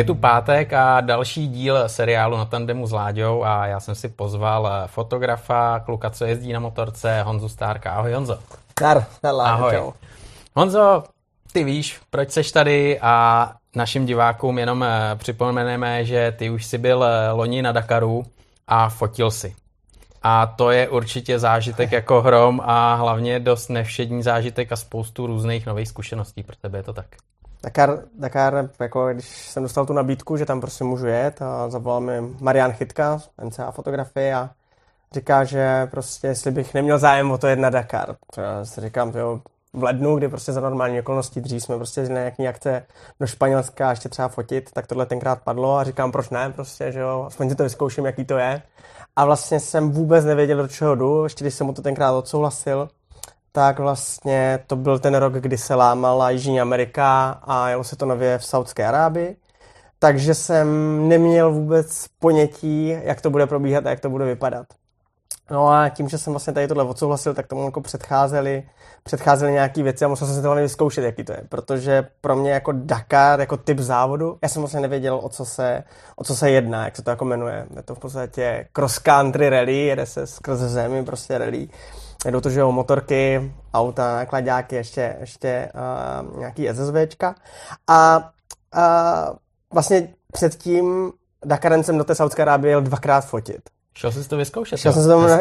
Je tu pátek a další díl seriálu Na tandemu s Láďou a já jsem si pozval fotografa, kluka, co jezdí na motorce, Honzu Stárka. Ahoj, Honzo. Ahoj. Čau. Honzo, ty víš, proč seš tady a našim divákům jenom připomeneme, že ty už jsi byl loni na Dakaru a fotil si. A to je určitě zážitek jako hrom a hlavně dost nevšední zážitek a spoustu různých nových zkušeností. Pro tebe je to tak. Dakar, jako když jsem dostal tu nabídku, že tam prostě můžu jet, a zavolal mi Marian Chytka z NCA fotografie a říká, že prostě jestli bych neměl zájem o to jet na Dakar. To já si říkám, jo, v lednu, kdy prostě za normální okolností dřív jsme prostě na nějaký akce do Španělska a ještě třeba fotit, tak tohle tenkrát padlo a říkám, proč ne, prostě, že jo, aspoň si to vyzkouším, jaký to je. A vlastně jsem vůbec nevěděl, do čeho jdu, ještě když jsem mu to tenkrát odsouhlasil, tak vlastně to byl ten rok, kdy se lámala Jižní Amerika a jelo se to nově v Saúdské Arábii. Takže jsem neměl vůbec ponětí, jak to bude probíhat a jak to bude vypadat. No a tím, že jsem vlastně tady tohle odsouhlasil, tak tomu jako předcházely nějaké věci a musel jsem si tohle vyzkoušet, jaký to je. Protože pro mě jako Dakar, jako typ závodu, já jsem vlastně nevěděl, o co se jedná, jak se to jako jmenuje. Je to v podstatě cross country rally, jede se skrze zemi, prostě rally. Jedou to, že jo, motorky, auta, nákladáky, ještě nějaký SSVčka. A vlastně předtím Dakarem jsem do té Saúdské Arábie jel dvakrát fotit. Šel jsi to vyzkoušet?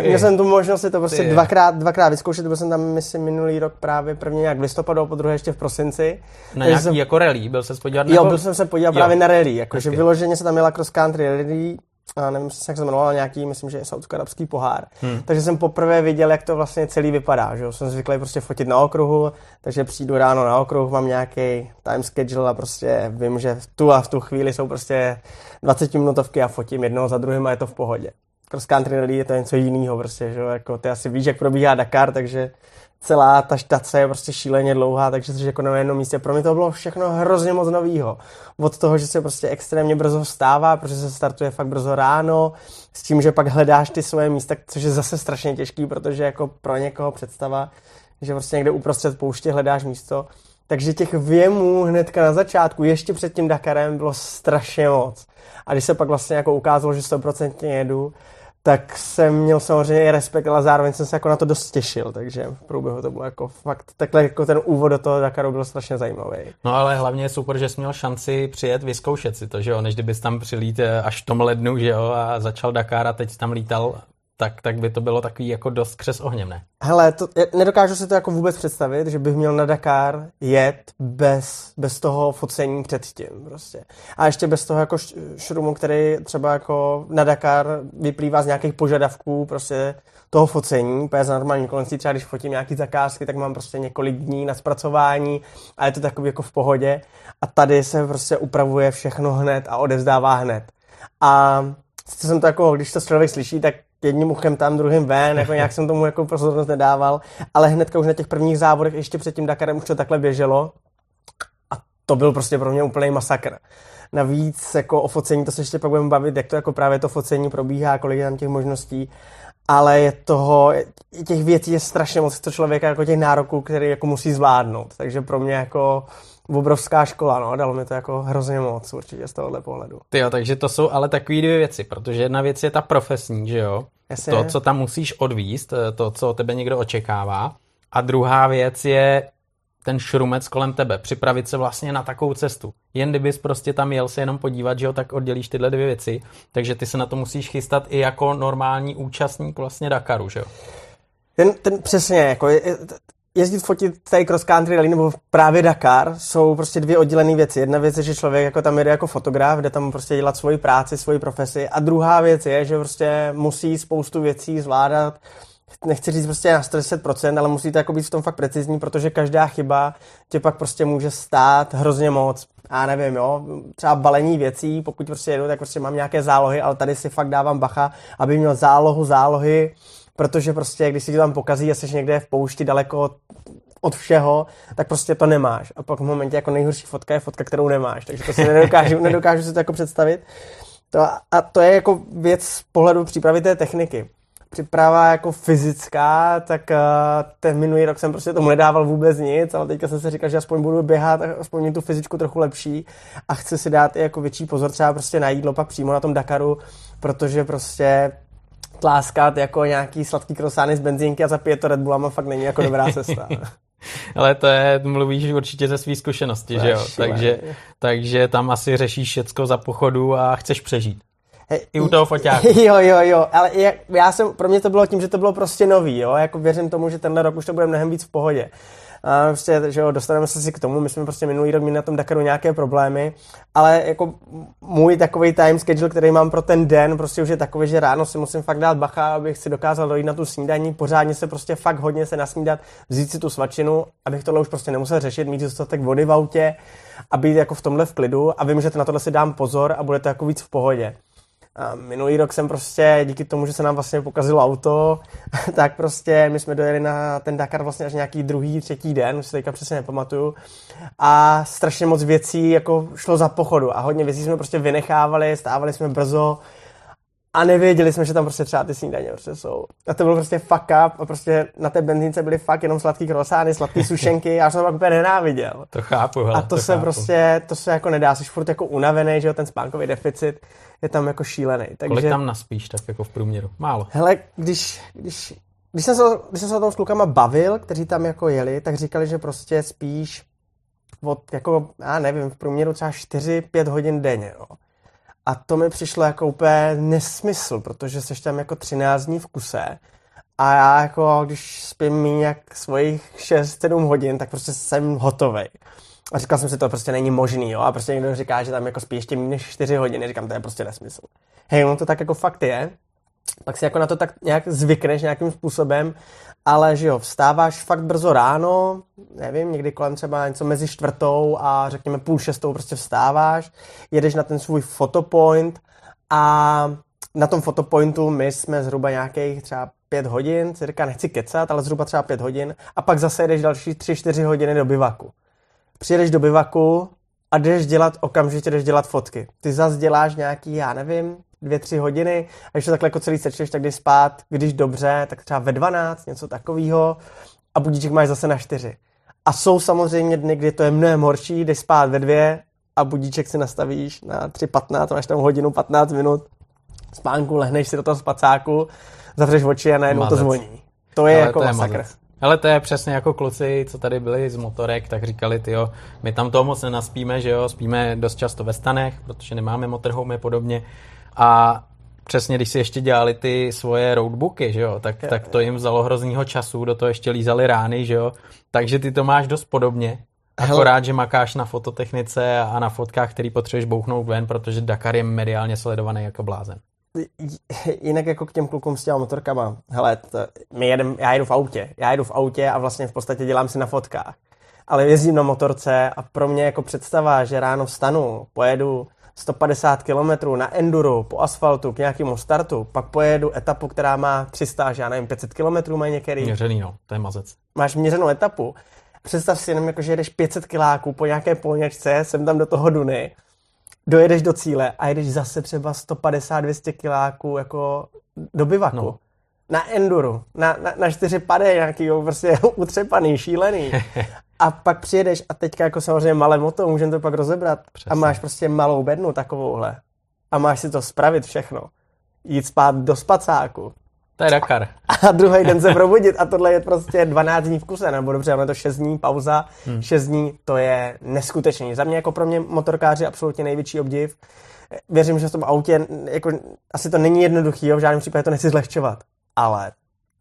Měl jsem tu možnost si to prostě dvakrát vyzkoušet, byl jsem tam, myslím, minulý rok právě první nějak v listopadu, po druhé ještě v prosinci. Na nějaký jako rally, byl jsi podívat na to? Jo, byl jsem se podívat právě na rally, jakože vyloženě se tam jela cross country rally, a nevím, jak se jmenoval, nějaký, myslím, že je saúdsko-arabský pohár. Takže jsem poprvé viděl, jak to vlastně celý vypadá, že jo? Jsem zvyklý prostě fotit na okruhu, takže přijdu ráno na okruh, mám nějaký time schedule a prostě vím, že v tu chvíli jsou prostě 20 minutovky a fotím jednoho za druhým a je to v pohodě. Cross country rally je to něco jiného prostě, že jo? Jako ty asi víš, jak probíhá Dakar, takže celá ta štace je prostě šíleně dlouhá, takže jsi jako na jednom místě. Pro mě to bylo všechno hrozně moc novýho. Od toho, že se prostě extrémně brzo vstává, protože se startuje fakt brzo ráno, s tím, že pak hledáš ty svoje místa, což je zase strašně těžký, protože jako pro někoho představa, že prostě někde uprostřed pouště hledáš místo. Takže těch věmů hnedka na začátku, ještě před tím Dakarem, bylo strašně moc. A když se pak vlastně jako ukázalo, že 100% jedu, tak jsem měl samozřejmě i respekt, ale zároveň jsem se jako na to dost těšil, takže v průběhu to bylo jako fakt, takhle jako ten úvod do toho Dakaru byl strašně zajímavý. No ale hlavně je super, že jsi měl šanci přijet, vyzkoušet si to, že jo, než kdybys tam přilít až v tom lednu, že jo, a začal Dakar a teď tam lítal, tak by to bylo takový jako dost křes ohněm, ne? Hele, nedokážu si to jako vůbec představit, že bych měl na Dakar jet bez toho focení předtím prostě. A ještě bez toho jako šrumu, který třeba jako na Dakar vyplývá z nějakých požadavků prostě toho focení. Protože za normální okolností třeba když fotím nějaký zakázky, tak mám prostě několik dní na zpracování a je to takový jako v pohodě. A tady se prostě upravuje všechno hned a odevzdává hned. A sice jsem to jako, když to člověk slyší, tak jedním uchem tam, druhým ven, jako nějak jsem tomu jako pozornost nedával, ale hnedka už na těch prvních závodech, ještě před tím Dakarem už to takhle běželo a to byl prostě pro mě úplný masakr. Navíc jako o focení, to se ještě pak budeme bavit, jak to jako právě to focení probíhá, kolik je tam těch možností, ale těch věcí je strašně moc, co člověka jako těch nároků, který jako musí zvládnout, takže pro mě jako obrovská škola, no, dalo mi to jako hrozně moc určitě z tohohle pohledu. Tyjo, takže to jsou ale takový dvě věci, protože jedna věc je ta profesní, že jo? Jasně. To, co tam musíš odvíst, to, co od tebe někdo očekává. A druhá věc je ten šrumec kolem tebe, připravit se vlastně na takovou cestu. Jen kdybys prostě tam jel se jenom podívat, že jo, tak oddělíš tyhle dvě věci, takže ty se na to musíš chystat i jako normální účastník vlastně Dakaru, že jo? Ten přesně, jako jezdit fotit tady cross country rally nebo právě Dakar jsou prostě dvě oddělené věci. Jedna věc je, že člověk jako tam jede jako fotograf, jde tam prostě dělat svoji práci, svoji profesi a druhá věc je, že prostě musí spoustu věcí zvládat, nechci říct prostě na 40%, ale musí to jako být v tom fakt precizní, protože každá chyba tě pak prostě může stát hrozně moc. Já nevím, jo, třeba balení věcí, pokud prostě jedu, tak prostě mám nějaké zálohy, ale tady si fakt dávám bacha, aby měl zálohy, protože prostě, když si to tam pokazí a jsi někde v poušti daleko od všeho, tak prostě to nemáš. A pak v momentě jako nejhorší fotka je fotka, kterou nemáš. Takže to si nedokážu si to jako představit. A to je jako věc z pohledu přípravy té techniky. příprava jako fyzická, tak ten minulý rok jsem prostě tomu nedával vůbec nic, ale teďka jsem si říkal, že aspoň budu běhat, aspoň mi tu fyzičku trochu lepší a chci si dát i jako větší pozor třeba prostě na jídlo pak přímo na tom Dakaru, protože prostě tláskat jako nějaký sladký krosány z benzínky a za 5 Red Bullama fakt není jako dobrá cesta. Ale to je, mluvíš určitě ze svý zkušenosti, to že jo? Takže tam asi řešíš všecko za pochodu a chceš přežít. I u toho foťáku. Jo, ale já jsem, pro mě to bylo tím, že to bylo prostě nový, jo, jako věřím tomu, že tenhle rok už to bude mnohem víc v pohodě. A prostě, že jo, dostaneme se k tomu, my jsme prostě minulý rok měli na tom Dakaru nějaké problémy, ale jako můj takový time schedule, který mám pro ten den, prostě už je takový, že ráno si musím fakt dát bacha, abych si dokázal dojít na tu snídaní, pořádně se prostě fakt hodně se nasnídat, vzít si tu svačinu, abych tohle už prostě nemusel řešit, mít dostatek vody v autě a být jako v tomhle v klidu a vím, že na tohle si dám pozor a bude to jako víc v pohodě. A minulý rok jsem prostě, díky tomu, že se nám vlastně pokazilo auto, tak prostě my jsme dojeli na ten Dakar vlastně až nějaký druhý, třetí den, už se teďka přesně nepamatuju, a strašně moc věcí jako šlo za pochodu a hodně věcí jsme prostě vynechávali, stávali jsme brzo a nevěděli jsme, že tam prostě třeba ty snídaně prostě jsou. A to bylo prostě fuck up a prostě na té benzínce byly fakt jenom sladký krosány, sladký sušenky, já jsem to pak úplně nenáviděl. To chápu, hele, a to se chápu. Prostě, to se jako nedá, jsi furt jako unavený, že jo, ten spánkový deficit je tam jako šílený. Takže... Kolik tam naspíš tak jako v průměru? Málo. Hele, když jsem se o tom s klukama bavil, kteří tam jako jeli, tak říkali, že prostě spíš od jako, já nevím, v průměru třeba 4-5 hodin denně, no. A to mi přišlo jako úplně nesmysl, protože seš tam jako 13 dní v kuse a já jako, když spím míň jak svojich 6-7 hodin, tak prostě jsem hotovej. A říkal jsem si, to prostě není možný, jo, a prostě někdo říká, že tam jako spí ještě méně než 4 hodiny, říkám, to je prostě nesmysl. Hej, no to tak jako fakt je, pak si jako na to tak nějak zvykneš nějakým způsobem, ale že jo, vstáváš fakt brzo ráno, nevím, někdy kolem třeba něco mezi 4 a řekněme 5:30 prostě vstáváš, jedeš na ten svůj fotopoint a na tom fotopointu my jsme zhruba nějakých třeba 5 hodin, cirka, nechci kecat, ale zhruba třeba 5 hodin a pak zase jedeš další 3-4 hodiny do bivaku. Přijedeš do bivaku a jdeš dělat fotky. Ty zase děláš nějaký, já nevím, 2-3 hodiny a když to takhle jako celý sečteš, tak jdeš spát, když dobře, tak třeba ve 12, něco takového a budíček máš zase na 4. A jsou samozřejmě dny, kdy to je mnohem horší, jdeš spát ve 2 a budíček si nastavíš na 3:15, máš tam hodinu 15 minut spánku, lehneš si do toho spacáku, zavřeš oči a najednou to zvoní. To je ale jako masakr. Ale to je přesně jako kluci, co tady byli z motorek, tak říkali, tyjo, my tam toho moc nenaspíme, že jo, spíme dost často ve stanech, protože nemáme motorhome podobně a přesně, když si ještě dělali ty svoje roadbooky, že jo, tak to jim vzalo hroznýho času, do toho ještě lízali rány, že jo, takže ty to máš dost podobně, akorát, že makáš na fototechnice a na fotkách, který potřebuješ bouchnout ven, protože Dakar je mediálně sledovaný jako blázen. Jinak jako k těm klukům s těma motorkama, hele, já jedu v autě a vlastně v podstatě dělám si na fotkách, ale jezdím na motorce a pro mě jako představa, že ráno vstanu, pojedu 150 km na enduro po asfaltu k nějakému startu, pak pojedu etapu, která má 300 až já nevím 500 km mají některý. Měřený, no, to je mazec. Máš měřenou etapu, představ si jenom jako, že jedeš 500 kiláků po nějaké polněčce, sem tam do toho Duny, dojedeš do cíle a jedeš zase třeba 150-200 kiláků jako do bivaku. No. Na enduru, na 4 pade nějaký prostě utřepaný, šílený. A pak přijedeš a teďka jako samozřejmě malé moto, můžeme to pak rozebrat. Přesně. A máš prostě malou bednu takovouhle. A máš si to spravit všechno. Jít spát do spacáku. To je Dakar. A druhý den se probudit a tohle je prostě 12 dní v kuse, nebo dobře, ale to 6 dní, pauza, 6 dní, to je neskutečný. Za mě jako pro mě motorkáři absolutně největší obdiv. Věřím, že v tom autě, jako, asi to není jednoduchý, jo, v žádném případě to nechci zlehčovat, ale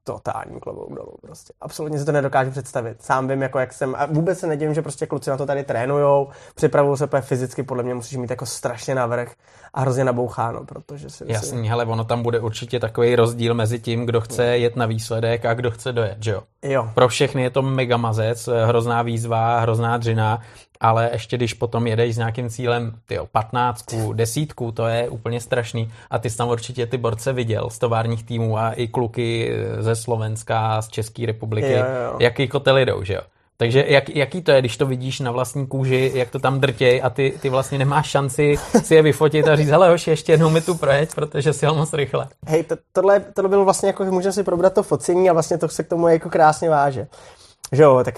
totální klobouk dolů prostě. Absolutně si to nedokážu představit. Sám vím, jako jak jsem, a vůbec se nedivím, že prostě kluci na to tady trénujou, připravují se fyzicky, podle mě musíš mít jako strašně navrch a hrozně naboucháno, protože si... Jasně, hele, ono tam bude určitě takový rozdíl mezi tím, kdo chce jet na výsledek a kdo chce dojet, že jo? Jo. Pro všechny je to mega mazec, hrozná výzva, hrozná dřina, ale ještě když potom jedeš s nějakým cílem, tyjo, 15, 10, to je úplně strašný a ty jsi tam určitě ty borce viděl z továrních týmů a i kluky ze Slovenska, z České republiky, jaký kotel jdou, že jo? Takže jaký to je, když to vidíš na vlastní kůži, jak to tam drtěj a ty vlastně nemáš šanci si je vyfotit a říct, hele hoši, ještě jednou mi tu projeď, protože si ho moc rychle. Hej, tohle bylo vlastně jako, můžeme si probrat to focení a vlastně to se k tomu jako krásně váže. Že jo, tak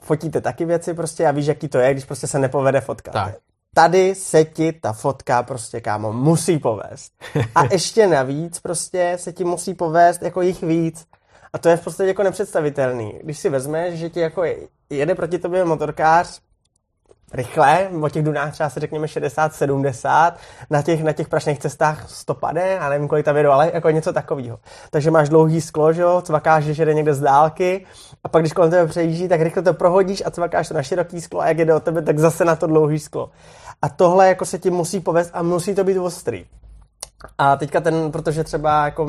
fotíte taky věci prostě a víš, jaký to je, když prostě se nepovede fotka. Tak. Tady se ti ta fotka prostě, kámo, musí povést. A ještě navíc prostě se ti musí povést jako jich víc. A to je v podstatě jako nepředstavitelný. Když si vezmeš, že ti jako jede proti tobě motorkář rychle, o těch dunách třeba se řekněme 60-70, na těch prašných cestách 100 pade, a nevím kolik tam jedu, ale jako něco takového. Takže máš dlouhý sklo, že jo, cvakáš, že jede někde z dálky a pak když kolem tebe přejíždí, tak rychle to prohodíš a cvakáš to na široký sklo a jak jede od tebe, tak zase na to dlouhý sklo. A tohle jako se ti musí povést a musí to být ostrý. A teďka protože třeba jako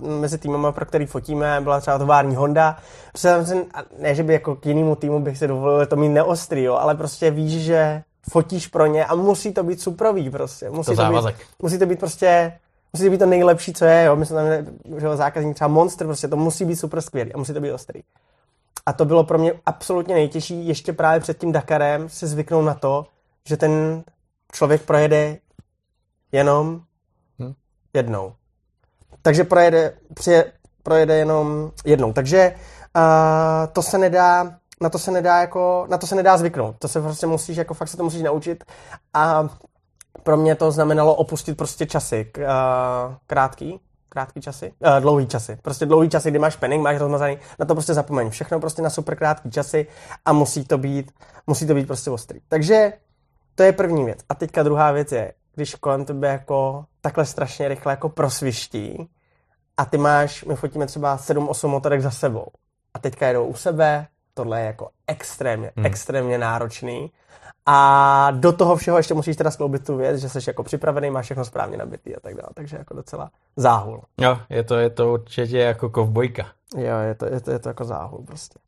mezi týmama, pro který fotíme, byla třeba tovární Honda, ne, že by jako k jinému týmu bych si dovolil to mít neostrý, jo, ale prostě víš, že fotíš pro ně a musí to být suprový prostě. Musí to být to nejlepší, co je, jo, my jsme tam, že zákazník třeba Monster, prostě to musí být super skvělý a musí to být ostrý. A to bylo pro mě absolutně nejtěžší, ještě právě před tím Dakarem se zvyknout na to, že ten člověk projede jenom jednou. Takže projede jenom jednou. Takže to se nedá zvyknout. To se prostě musíš jako fakt se to musíš naučit. A pro mě to znamenalo opustit prostě časy, krátký časy, dlouhý časy. Prostě dlouhý časy, kdy máš penning, máš rozmazaný, na to prostě zapomeň. Všechno prostě na super krátký časy a musí to být prostě ostrý. Takže to je první věc. A teďka druhá věc je, když kolem tebe jako takhle strašně rychle jako prosviští a ty máš, my fotíme třeba 7-8 motorek za sebou a teďka jedou u sebe, tohle je jako extrémně náročný a do toho všeho ještě musíš teda skloubit tu věc, že jsi jako připravený, máš všechno správně nabitý a tak dále, takže jako docela záhul. Jo, je to určitě jako kovbojka. Jo, je to jako záhul prostě.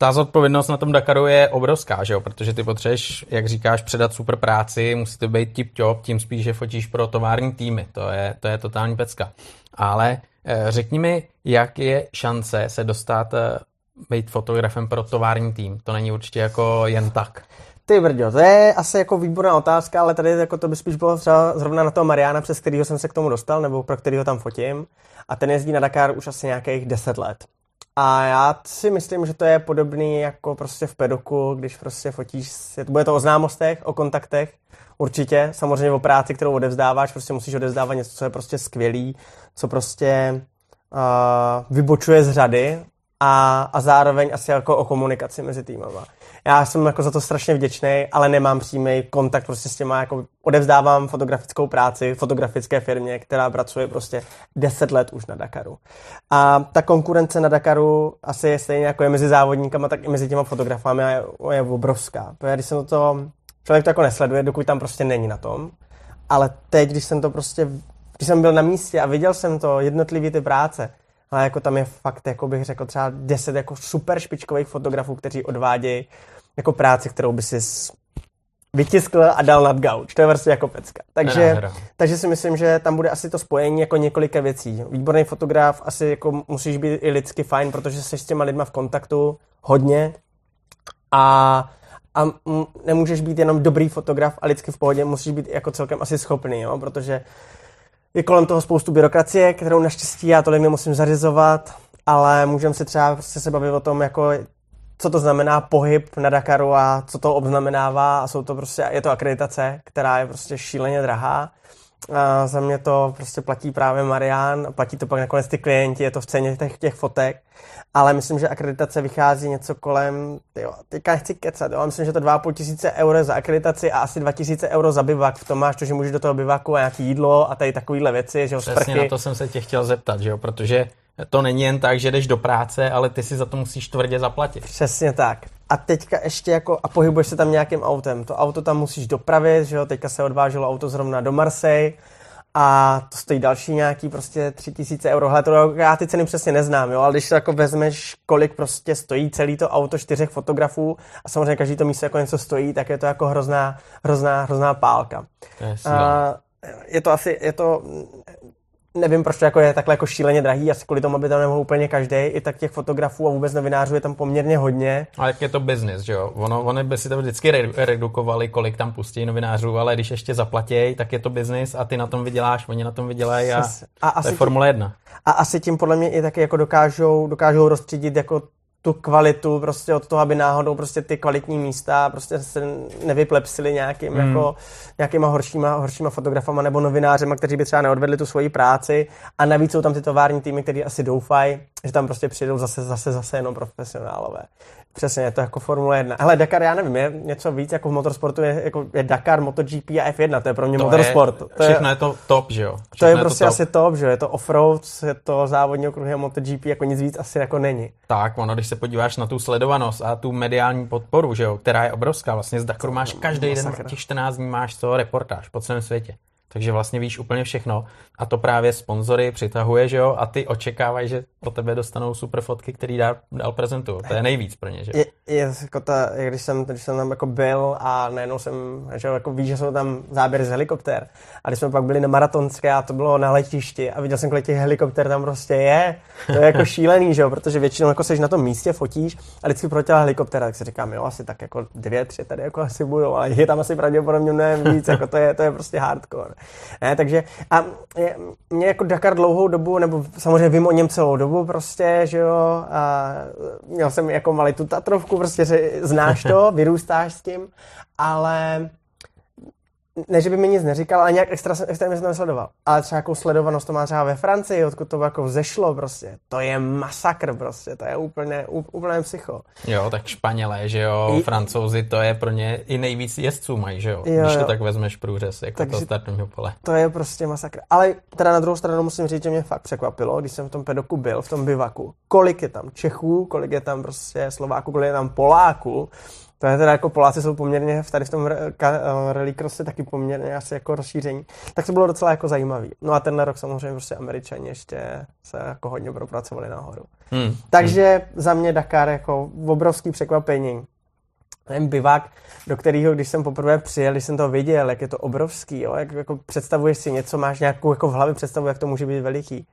Ta zodpovědnost na tom Dakaru je obrovská, že jo? Protože ty potřebuješ, jak říkáš, předat super práci, musí to být tip-top, tím spíš, že fotíš pro tovární týmy. To je totální pecka. Ale řekni mi, jak je šance se dostat, být fotografem pro tovární tým? To není určitě jako jen tak. Ty brďo, to je asi jako výborná otázka, ale tady jako to by spíš bylo třeba zrovna na toho Mariana, přes kterýho jsem se k tomu dostal, nebo pro kterýho tam fotím. A ten jezdí na Dakar už asi nějakých 10 let. A já si myslím, že to je podobný jako prostě v pedoku, když prostě fotíš, bude to o známostech, o kontaktech, určitě, samozřejmě o práci, kterou odevzdáváš, prostě musíš odevzdávat něco, co je prostě skvělý, co prostě vybočuje z řady a zároveň asi jako o komunikaci mezi týmama. Já jsem jako za to strašně vděčný, ale nemám přímý kontakt prostě s těma, jako odevzdávám fotografickou práci fotografické firmě, která pracuje prostě 10 let už na Dakaru. A ta konkurence na Dakaru asi je stejně jako je mezi závodníkama, tak i mezi těma fotografami je obrovská. Když jsem člověk to jako nesleduje, dokud tam prostě není na tom, ale teď, když jsem byl na místě a viděl jsem to jednotlivý ty práce, ale jako tam je fakt, jako bych řekl, třeba 10 jako super špičkových fotografů, kteří odvádějí jako práci, kterou by si vytiskl a dal nad gauč. To je vlastně jako pecka. Takže si myslím, že tam bude asi to spojení jako několika věcí. Výborný fotograf, asi jako musíš být i lidsky fajn, protože jsi s těma lidma v kontaktu hodně a nemůžeš být jenom dobrý fotograf a lidsky v pohodě, musíš být jako celkem asi schopný, jo? Protože je kolem toho spoustu byrokracie, kterou naštěstí já tolik nemusím zařizovat, ale můžeme si třeba prostě se bavit o tom, jako, co to znamená pohyb na Dakaru a co to obznamenává. A jsou to prostě, je to akreditace, která je prostě šíleně drahá. A za mě to prostě platí právě Marian, platí to pak nakonec ty klienti, je to v ceně těch fotek. Ale myslím, že akreditace vychází něco kolem, teďka nechci kecat, jo, myslím, že to 2 500 euro za akreditaci a asi 2 000 euro za bivak. V tom máš to, že můžeš do toho bivaku a nějaký jídlo a tady takovýhle věci, že jo, sprchy. Přesně na to jsem se tě chtěl zeptat, že jo, protože to není jen tak, že jdeš do práce, ale ty si za to musíš tvrdě zaplatit. Přesně tak. A teďka ještě jako, a pohybuješ se tam nějakým autem. To auto tam musíš dopravit, že jo, teďka se odváželo auto zrovna do Marseille a to stojí další nějaký prostě 3 000 euro. Hele, to já ty ceny přesně neznám, jo, ale když to jako vezmeš, kolik prostě stojí celý to auto 4 fotografů a samozřejmě každý to místo jako něco stojí, tak je to jako hrozná pálka. Je to asi, je to... nevím, proč to jako je takhle jako šíleně drahý, asi kvůli tomu, aby tam nemohl úplně každý. I tak těch fotografů a vůbec novinářů je tam poměrně hodně. Ale jak je to biznis, že jo? Oni by si to vždycky redukovali, kolik tam pustí novinářů, ale když ještě zaplatí, tak je to biznis a ty na tom vyděláš, oni na tom vydělají a to je Formule 1. A asi tím podle mě i taky jako dokážou rozstřídit jako tu kvalitu prostě od toho, aby náhodou prostě ty kvalitní místa prostě se nevyplepsily nějakýma horšíma fotografama nebo novinářema, kteří by třeba neodvedli tu svoji práci, a navíc jsou tam ty tovární týmy, kteří asi doufají, že tam prostě přijdou zase jenom profesionálové. Přesně, je to jako Formule 1. Hele, Dakar, já nevím, je něco víc jako v motorsportu, je Dakar, MotoGP a F1, to je pro mě motorsport. Všechno je to top, že jo? Všechno to je prostě to top. Asi top, že jo? Je to offroad, je to závodní okruhy a MotoGP, jako nic víc asi jako není. Tak, ono, když se podíváš na tu sledovanost a tu mediální podporu, že jo, která je obrovská, vlastně z Dakaru máš každý den, těch 14 dní máš to reportáž po celém světě. Takže vlastně víš úplně všechno a to právě sponzory přitahuje, že jo, a ty očekávají, že po tebe dostanou super fotky, který dál prezentují. To je nejvíc pro ně, že jo. Je jako ta, když jsem tam jako byl a najednou jsem, že jo, jako víš, že jsou tam záběry z helikoptér. A když jsme pak byli na Maratonské a to bylo na letišti a viděl jsem, kolik těch helikoptér tam prostě je. To je jako šílený, že jo, protože většinou jako seš na tom místě, fotíš a vždycky proletěla helikoptéra, tak si říkám, jo, asi tak jako 2, 3 tady jako asi budou, ale je tam asi pravděpodobně mnohem víc, jako to je prostě hardcore. Ne, takže a mě jako Dakar dlouhou dobu, nebo samozřejmě vím o něm celou dobu prostě, že jo, a měl jsem jako malý tu Tatrovku, prostě znáš to, vyrůstáš s tím, ale ne, že by mi nic neříkal, ale nějak extrémně jsem to nesledoval. Ale třeba jakou sledovanost to má třeba ve Francii, odkud to jako vzešlo prostě. To je masakr prostě, to je úplně psycho. Jo, tak Španělé, že jo, Francouzi, to je pro ně i nejvíc jezdců mají, že jo. Když to tak vezmeš průřez, jako to startovního pole. To je prostě masakr. Ale teda na druhou stranu musím říct, že mě fakt překvapilo, když jsem v tom pedoku byl, v tom bivaku, kolik je tam Čechů, kolik je tam prostě Slováků, kolik je tam Poláků. To je teda jako Poláci jsou poměrně tady v tom rallycrossi taky poměrně asi jako rozšíření. Tak to bylo docela jako zajímavý. No a tenhle rok samozřejmě prostě Američani ještě se jako hodně propracovali nahoru. Takže za mě Dakar jako obrovský překvapení. Ten bivák, do kterého, když jsem poprvé přijel, když jsem to viděl, jak je to obrovský, jo? Jak jako představuješ si něco, máš nějakou jako v hlavě představu, jak to může být veliký.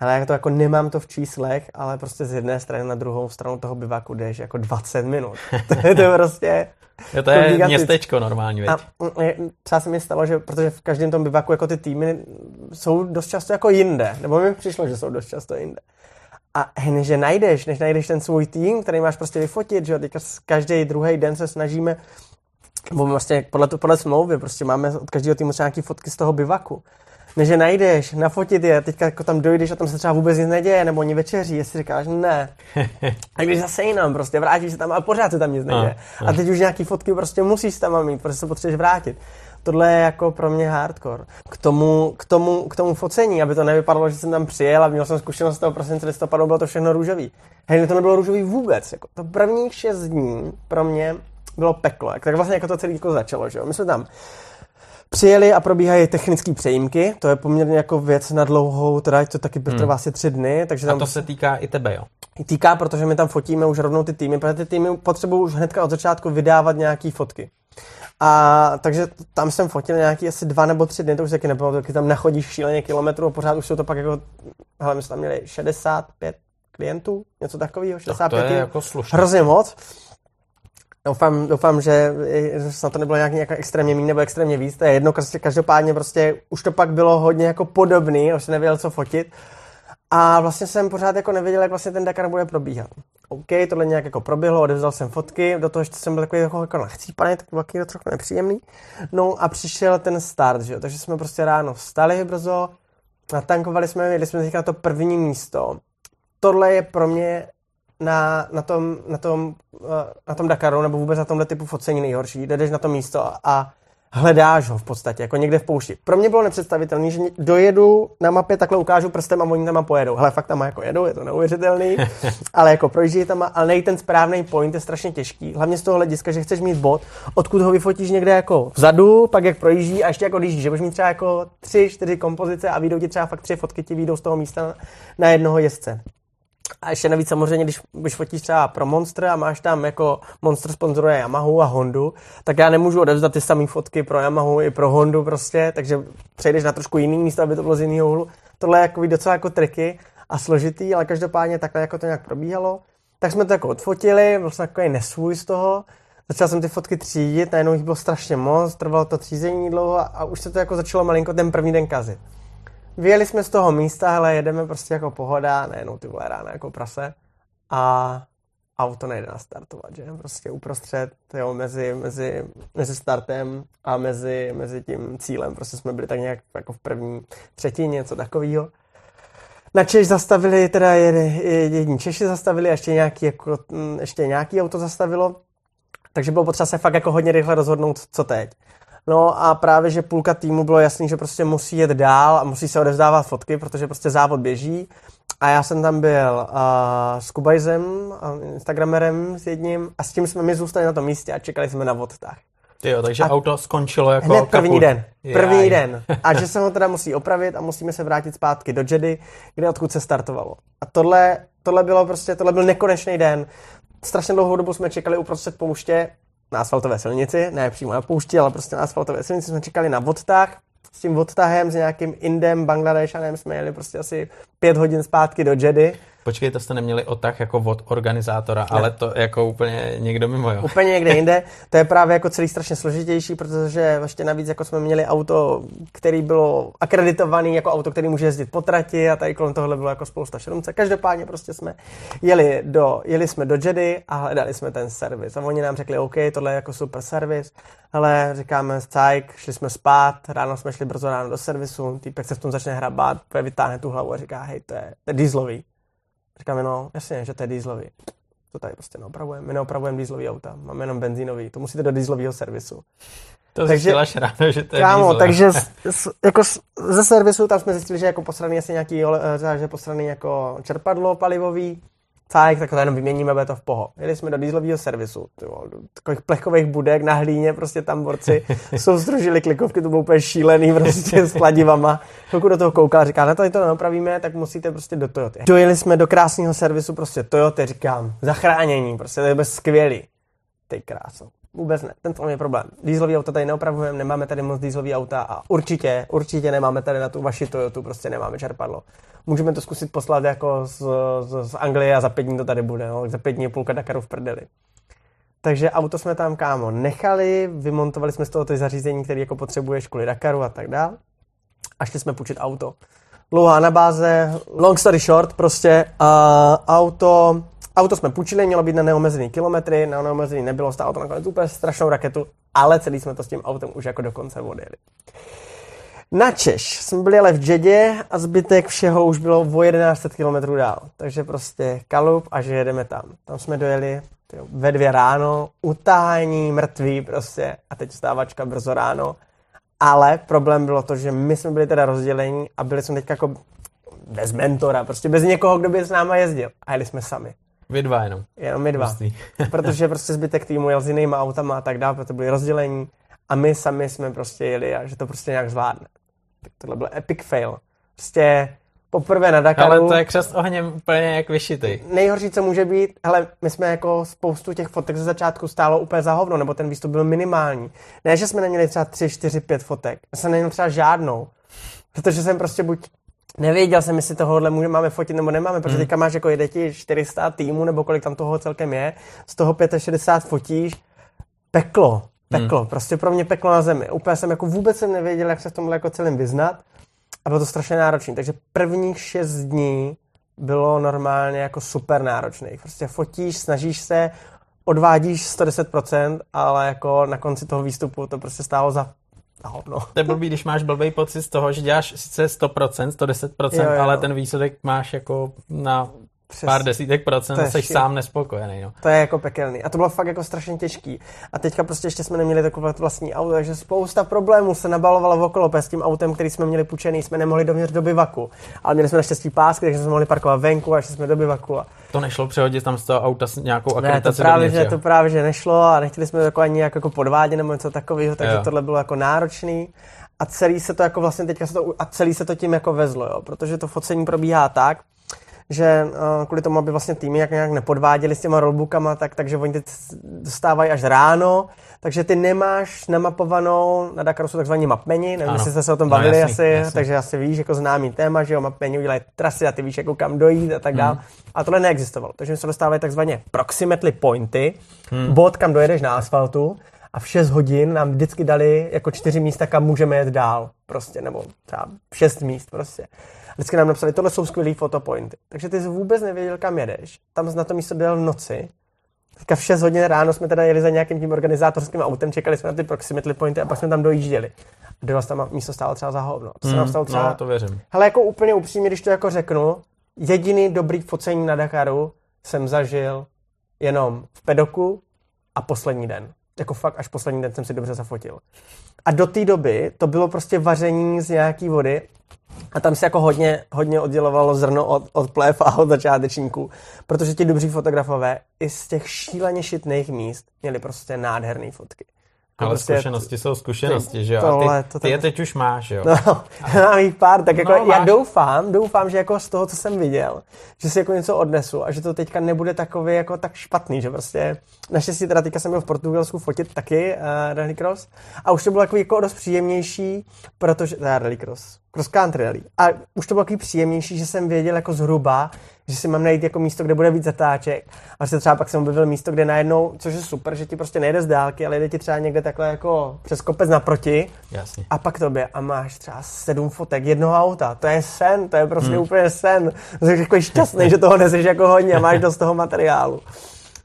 Ale já to jako nemám to v číslech, ale prostě z jedné strany na druhou stranu toho bivaku jdeš jako 20 minut. To je prostě... Jo, to je městečko normální, věď. Třeba se mi stalo, že protože v každém tom bivaku jako ty týmy jsou dost často jako jinde, nebo mi přišlo, že jsou dost často jinde. A než najdeš ten svůj tým, který máš prostě vyfotit, že jo, teďka každý druhý den se snažíme, bo vlastně podle smlouvy, prostě máme od každého týmu třeba nějaký fotky z toho bivaku. Než je najdeš, nafotit je, teďka jako tam dojdeš a tam se třeba vůbec nic neděje, nebo oni večeří, jestli říkáš ne. A když zase jinam prostě, vrátíš se tam a pořád se tam nic neděje. A teď už nějaký fotky prostě musíš tam mít, protože se potřebuješ vrátit. Tohle je jako pro mě hardcore. K tomu focení, aby to nevypadalo, že jsem tam přijel a měl jsem zkušenost z toho prosince listopadu, bylo to všechno růžový. Hej, to nebylo růžový vůbec. Jako to prvních 6 dní pro mě bylo peklo. Tak vlastně jako to celé jako začalo, že jo. My jsme tam přijeli a probíhají technické přejímky, to je poměrně jako věc na dlouhou, teda to taky trvá asi 3 dny. Takže tam... A to se týká i tebe, jo? Týká, protože my tam fotíme už rovnou ty týmy, protože ty týmy potřebují už hnedka od začátku vydávat nějaký fotky. A takže tam jsem fotil nějaký asi 2 nebo 3 dny, to už taky nepamatuji, taky tam nachodíš šíleně kilometrů a pořád už jsou to pak jako, hele, my jsme tam měli 65 klientů, něco takového, 65. Tak to je jako slušné. Hrozně moc. Doufám, že snad to nebylo nějak extrémně míň nebo extrémně víc, to je jedno, každopádně prostě už to pak bylo hodně jako podobný, už jsem nevěděl, co fotit a vlastně jsem pořád jako nevěděl, jak vlastně ten Dakar bude probíhat. OK, tohle nějak jako proběhlo, odevzdal jsem fotky, do toho ještě jsem byl takový jako nachcípaný, takový trochu nepříjemný, no a přišel ten start, že jo, takže jsme prostě ráno vstali brzo, natankovali jsme, jeli jsme teďka na to první místo. Tohle je pro mě na tom Dakaru nebo vůbec na tomhle typu focení nejhorší. Jdeš na to místo a hledáš ho v podstatě, jako někde v poušti. Pro mě bylo nepředstavitelné, že dojedu na mapě, takhle ukážu prstem a oni tam pojedou. Hele, fakt tam jako jedou, je to neuvěřitelný, ale jako projíždějí tam, ale nejít ten správný point, je strašně těžký. Hlavně z toho hlediska, že chceš mít bod, odkud ho vyfotíš někde jako vzadu, pak jak projíždí a ještě jako odjíždí, že budeš mít třeba jako 3, 4 kompozice a vyjdou ti třeba fakt 3 fotky, ti vyjdou z toho místa na jednoho jezdce. A ještě navíc samozřejmě, když fotíš třeba pro Monster a máš tam jako Monster sponzoruje Yamahu a Hondu, tak já nemůžu odevzdat ty samé fotky pro Yamahu i pro Hondu prostě, takže přejdeš na trošku jiný místo, aby to bylo z jiného úhlu. Tohle je jako docela jako triky a složitý, ale každopádně takhle jako to nějak probíhalo. Tak jsme to jako odfotili, byl jsem takový nesvůj z toho. Začal jsem ty fotky třídit, najednou jich bylo strašně moc, trvalo to třízení dlouho a už se to jako začalo malinko ten první den kazit. Vyjeli jsme z toho místa, hele, jedeme prostě jako pohoda, najednou ty vole rána jako prase a auto nejde nastartovat, že? Prostě uprostřed, jo, mezi startem a mezi tím cílem, prostě jsme byli tak nějak jako v první třetině, něco takového. Na Češ zastavili, teda jedni Češi zastavili a ještě nějaký auto zastavilo, takže bylo potřeba se fakt jako hodně rychle rozhodnout, co teď. No a právě, že půlka týmu bylo jasný, že prostě musí jet dál a musí se odevzdávat fotky, protože prostě závod běží. A já jsem tam byl s Kubajzem, instagramerem s jedním a s tím jsme mi zůstali na tom místě a čekali jsme na odtah. Jo, takže auto skončilo jako hned první den. A že se ho teda musí opravit a musíme se vrátit zpátky do Jedy, kde odkud se startovalo. A tohle byl nekonečný den. Strašně dlouhou dobu jsme čekali uprostřed pouště na asfaltové silnici, ne přímo na poušti, ale prostě na asfaltové silnici jsme čekali na odtah. S tím odtahem, s nějakým Indem, Bangladešanem jsme jeli prostě asi 5 hodin zpátky do Jedy. Počkej, to jste neměli odtah jako od organizátora, ne. Ale to jako úplně někdo mimo, jo? Úplně někde jinde. To je právě jako celý strašně složitější, protože vlastně navíc jako jsme měli auto, který bylo akreditovaný jako auto, který může jezdit po trati a tady kolem tohle bylo jako spousta šrumce. Každopádně prostě jsme jeli jsme do Jedy a hledali jsme ten servis. A oni nám řekli, OK, tohle je jako super servis, ale říkáme cajk, šli jsme spát, ráno jsme šli brzo ráno do servisu, týpek se v tom začne hrabat, vytáhne tu hlavu a říká, hej, to je dieselový. Říkáme, no, jasně, že to je dieselový. To tady prostě neopravujeme. My neopravujeme dieselový auta, máme jenom benzínový. To musíte do dieselového servisu. To zjistíš ráno, že to je dieselový. Takže jako ze servisu tam jsme zjistili, že jako posraný asi nějaký, že posraný jako čerpadlo palivový. Cajk, tak to jenom vyměníme, bude to v poho. Jeli jsme do dieselového servisu. Takových plechových budek na hlíně, prostě tam borci souzdružili klikovky, to bylo úplně šílený prostě s kladivama. Chvilku do toho koukal, říká, na tady to neopravíme, tak musíte prostě do Toyoty. Dojeli jsme do krásného servisu, prostě Toyoty, říkám, zachránění, prostě to je skvělý. Ty krásou. Vůbec ne, ten je problém. Dieselový auta tady neopravujeme, nemáme tady moc dieselový auta a určitě nemáme tady na tu vaši Toyotu, prostě nemáme čerpadlo. Můžeme to zkusit poslat jako z Anglie a za 5 dní to tady bude, no? Za 5 dní půlka Dakaru v prdeli. Takže auto jsme tam, kámo, nechali, vymontovali jsme z toho ty zařízení, které jako potřebuješ kvůli Dakaru a tak dál. A šli jsme půjčit auto. Dlouhá nabáze, long story short, prostě auto jsme půjčili, mělo být na neomezený kilometry, na neomezený nebylo, stálo to nakonec úplně strašnou raketu, ale celý jsme to s tím autem už jako dokonce odjeli. Na Češ jsme byli ale v Jedě a zbytek všeho už bylo o 1100 km dál, takže prostě kalup a že jedeme tam. Tam jsme dojeli ve 2 ráno, utáhání, mrtví prostě a teď vstávačka brzo ráno, ale problém bylo to, že my jsme byli teda rozdělení a byli jsme teď jako bez mentora, prostě bez někoho, kdo by s náma jezdil a jeli jsme sami. Vy dva jenom. Jenom my dva, protože prostě zbytek týmu jel s jinýma autama a tak dále, protože byli rozdělení a my sami jsme prostě jeli a že to prostě nějak zvládne. Tak tohle byl epic fail. Prostě poprvé na Dakaru. Ale to je křest ohněm úplně jak vyšitý. Nejhorší, co může být, hele, my jsme jako spoustu těch fotek ze začátku stálo úplně za hovno, nebo ten výstup byl minimální. Ne, že jsme neměli třeba 3, 4, 5 fotek, já jsem neměl třeba žádnou, protože jsem prostě buď nevěděl jsem, jestli tohohle máme fotit nebo nemáme, protože teďka máš jako jede ti 400 týmů, nebo kolik tam toho celkem je, z toho 65 fotíš, peklo, prostě pro mě peklo na zemi. Úplně jsem jako vůbec jsem nevěděl, jak se v tomhle jako celém vyznat a bylo to strašně náročné. Takže prvních 6 dní bylo normálně jako super náročných. Prostě fotíš, snažíš se, odvádíš 110%, ale jako na konci toho výstupu to prostě stálo za hovno. To je blbý, když máš blbý pocit z toho, že děláš sice 100%, 110%, jo. Ale ten výsledek máš jako na pár desítek procent a jsi sám nespokojený. No. To je jako pekelný. A to bylo fakt jako strašně těžký. A teďka prostě ještě jsme neměli takové vlastní auto, takže spousta problémů se nabalovalo okolo. S tím autem, který jsme měli půjčený, jsme nemohli dovnitř do bivaku. Ale měli jsme naštěstí pásky, takže jsme mohli parkovat venku a šli jsme do bivaku. To nešlo přehodit tam z toho auta s nějakou akreditací. To právě že nešlo a nechtěli jsme jako ani nějak jako podvádět nebo něco takového, takže jo. Tohle bylo jako náročný. A celý se to jako vlastně teďka se to tím jako vezlo, jo? Protože to focení probíhá tak, že kvůli tomu, aby vlastně týmy jak nějak nepodváděli s těma rollbookama, takže oni teď dostávají až ráno, takže ty nemáš namapovanou, na Dakaru jsou takzvaní mapmeni, nevím, jestli jste se o tom bavili, jasný. Takže asi víš, jako známý téma, že jo, mapmeni udělají trasy a ty víš, jako kam dojít a tak dále. A tohle neexistovalo, takže my se dostávali takzvaně proximately pointy, bod, kam dojedeš na asfaltu, a v 6 hodin nám vždycky dali jako 4 místa, kam můžeme jet dál, prostě, nebo třeba 6 míst, prostě. Vždycky nám napsali, tohle jsou skvělý fotopointy. Takže ty jsi vůbec nevěděl, kam jedeš. Tam na to místo dojel v noci. Teďka v 6 hodin ráno jsme teda jeli za nějakým tím organizátorským autem, čekali jsme na ty proximity pointy a pak jsme tam dojížděli. Dojel tam místo stálo třeba za hovno. To se nám stalo třeba... No, to věřím. Hele, jako úplně upřímně, když to jako řeknu, jediný dobrý focení na Dakaru jsem zažil jenom v pedoku a poslední den. Jako fakt až poslední den jsem si dobře zafotil. A do té doby to bylo prostě vaření z nějaký vody a tam se jako hodně oddělovalo zrno od plev a od začátečníků, protože ti dobří fotografové i z těch šíleně šitných míst měli prostě nádherné fotky. Ale prostě zkušenosti jsou zkušenosti, že jo? Tohle, ty je teď už máš, jo? No, mám jich pár, tak jako já doufám, že jako z toho, co jsem viděl, že si jako něco odnesu a že to teďka nebude takový jako tak špatný, že prostě naštěstí teda teďka jsem byl v Portugalsku fotit taky rally cross a už to bylo takový jako dost příjemnější, protože, rally cross, cross country rally, a už to bylo takový příjemnější, že jsem věděl jako zhruba, že si mám najít jako místo, kde bude víc zatáček. A se třeba pak jsem objevil místo, kde najednou, což je super, že ti prostě nejde z dálky, ale jde ti třeba někde takhle jako přes kopec naproti. Jasně. A pak tobě a máš třeba 7 fotek jednoho auta. To je sen, to je prostě úplně sen. Jsi jako šťastný, že toho neseš jako hodně a máš dost toho materiálu.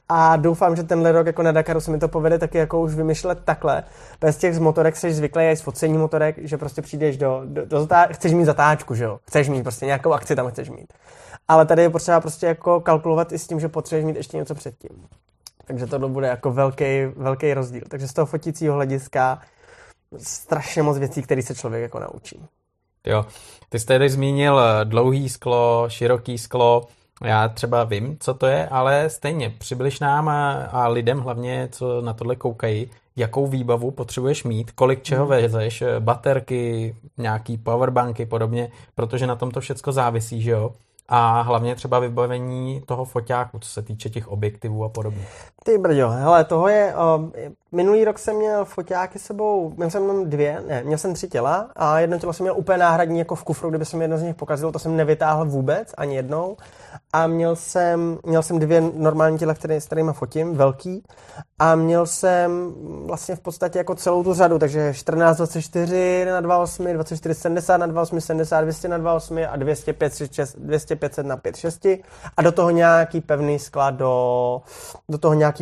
A doufám, že tenhle rok jako na Dakaru se mi to povede taky jako už vymyšlet takhle. Bez těch z motorek jsi zvyklý i z focení motorek, že prostě přijdeš chceš mít zatáčku, že jo? Chceš mít prostě nějakou akci tam chceš mít. Ale tady je potřeba prostě jako kalkulovat i s tím, že potřebuješ mít ještě něco předtím. Takže tohle bude jako velký rozdíl. Takže z toho fotícího hlediska strašně moc věcí, které se člověk jako naučí. Jo, ty jsi tady zmínil dlouhý sklo, široký sklo. Já třeba vím, co to je, ale stejně přibliž nám a lidem hlavně, co na tohle koukají, jakou výbavu potřebuješ mít, kolik čeho vezeš, baterky, nějaký powerbanky podobně, protože na tom to všecko závisí, že jo? A hlavně třeba vybavení toho foťáku, co se týče těch objektivů a podobně. Ty brďo, hele, toho je... minulý rok jsem měl foťáky sebou, měl jsem 3 těla a jedno tělo jsem měl úplně náhradní jako v kufru, kdyby se mi jedno z nich pokazilo, to jsem nevytáhl vůbec, ani jednou. A měl jsem 2 normální těla, s kterýma fotím, velký. A měl jsem vlastně v podstatě jako celou tu řadu, takže 14, 24 na 2.8, 24, 70 na 2.8, 70, 200 na 2.8 a 200, 536, 200, 500 na 5.6 a do toho nějaký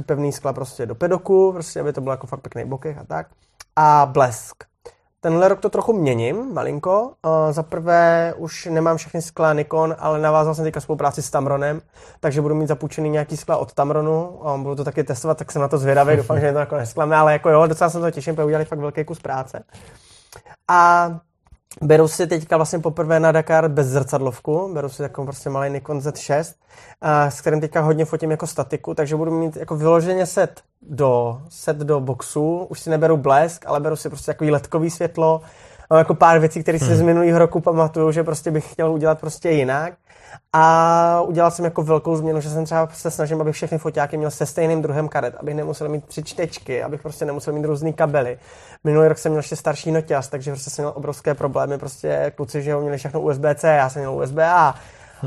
pevný skla prostě do pedoku, prostě aby to bylo jako fakt pěkný bokeh a tak. A blesk. Tenhle rok to trochu měním, malinko. Za prvé už nemám všechny skla Nikon, ale navázal jsem teďka spolupráci s Tamronem, takže budu mít zapůjčený nějaký skla od Tamronu. Budu to taky testovat, tak jsem na to zvědavý, doufám, že to jako nesklame, ale jako jo, docela jsem to těším, protože udělali fakt velký kus práce. A beru si teďka vlastně poprvé na Dakar bez zrcadlovku, beru si takovou prostě malý Nikon Z6, s kterým teďka hodně fotím jako statiku, takže budu mít jako vyloženě set do boxu, už si neberu blesk, ale beru si prostě takový ledkový světlo, mám jako pár věcí, které si z minulého roku pamatuju, že prostě bych chtěl udělat prostě jinak a udělal jsem jako velkou změnu, že jsem třeba se snažím, abych všechny foťáky měl se stejným druhem karet, abych nemusel mít 3 čtečky, abych prostě nemusel mít různý kabely. Minulý rok jsem měl ještě starší noťaz, takže prostě jsem měl obrovské problémy, prostě kluci, že jo, měli všechno USB-C, já jsem měl USB-A.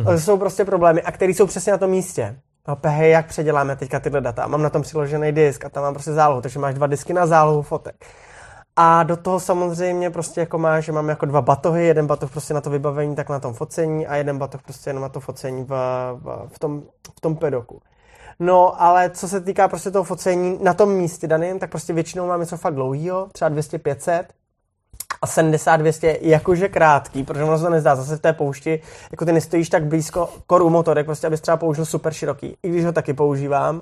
To jsou prostě problémy, a které jsou přesně na tom místě. Hej, jak předěláme teďka tyhle data? Mám na tom přiložený disk a tam mám prostě zálohu, takže máš 2 disky na zálohu fotek. A do toho samozřejmě prostě jako máš, že mám jako 2 batohy, jeden batoh prostě na to vybavení, tak na tom focení a jeden batoh prostě jenom na to focení v tom pedoku. No, ale co se týká prostě toho focení na tom místě daném, tak prostě většinou mám něco fakt dlouhýho, třeba 200, 500 a 70, 200 jakože krátký, protože ono se to nezdá, zase v té poušti, jako ty nestojíš tak blízko koru motorek, prostě abys třeba použil super široký, i když ho taky používám,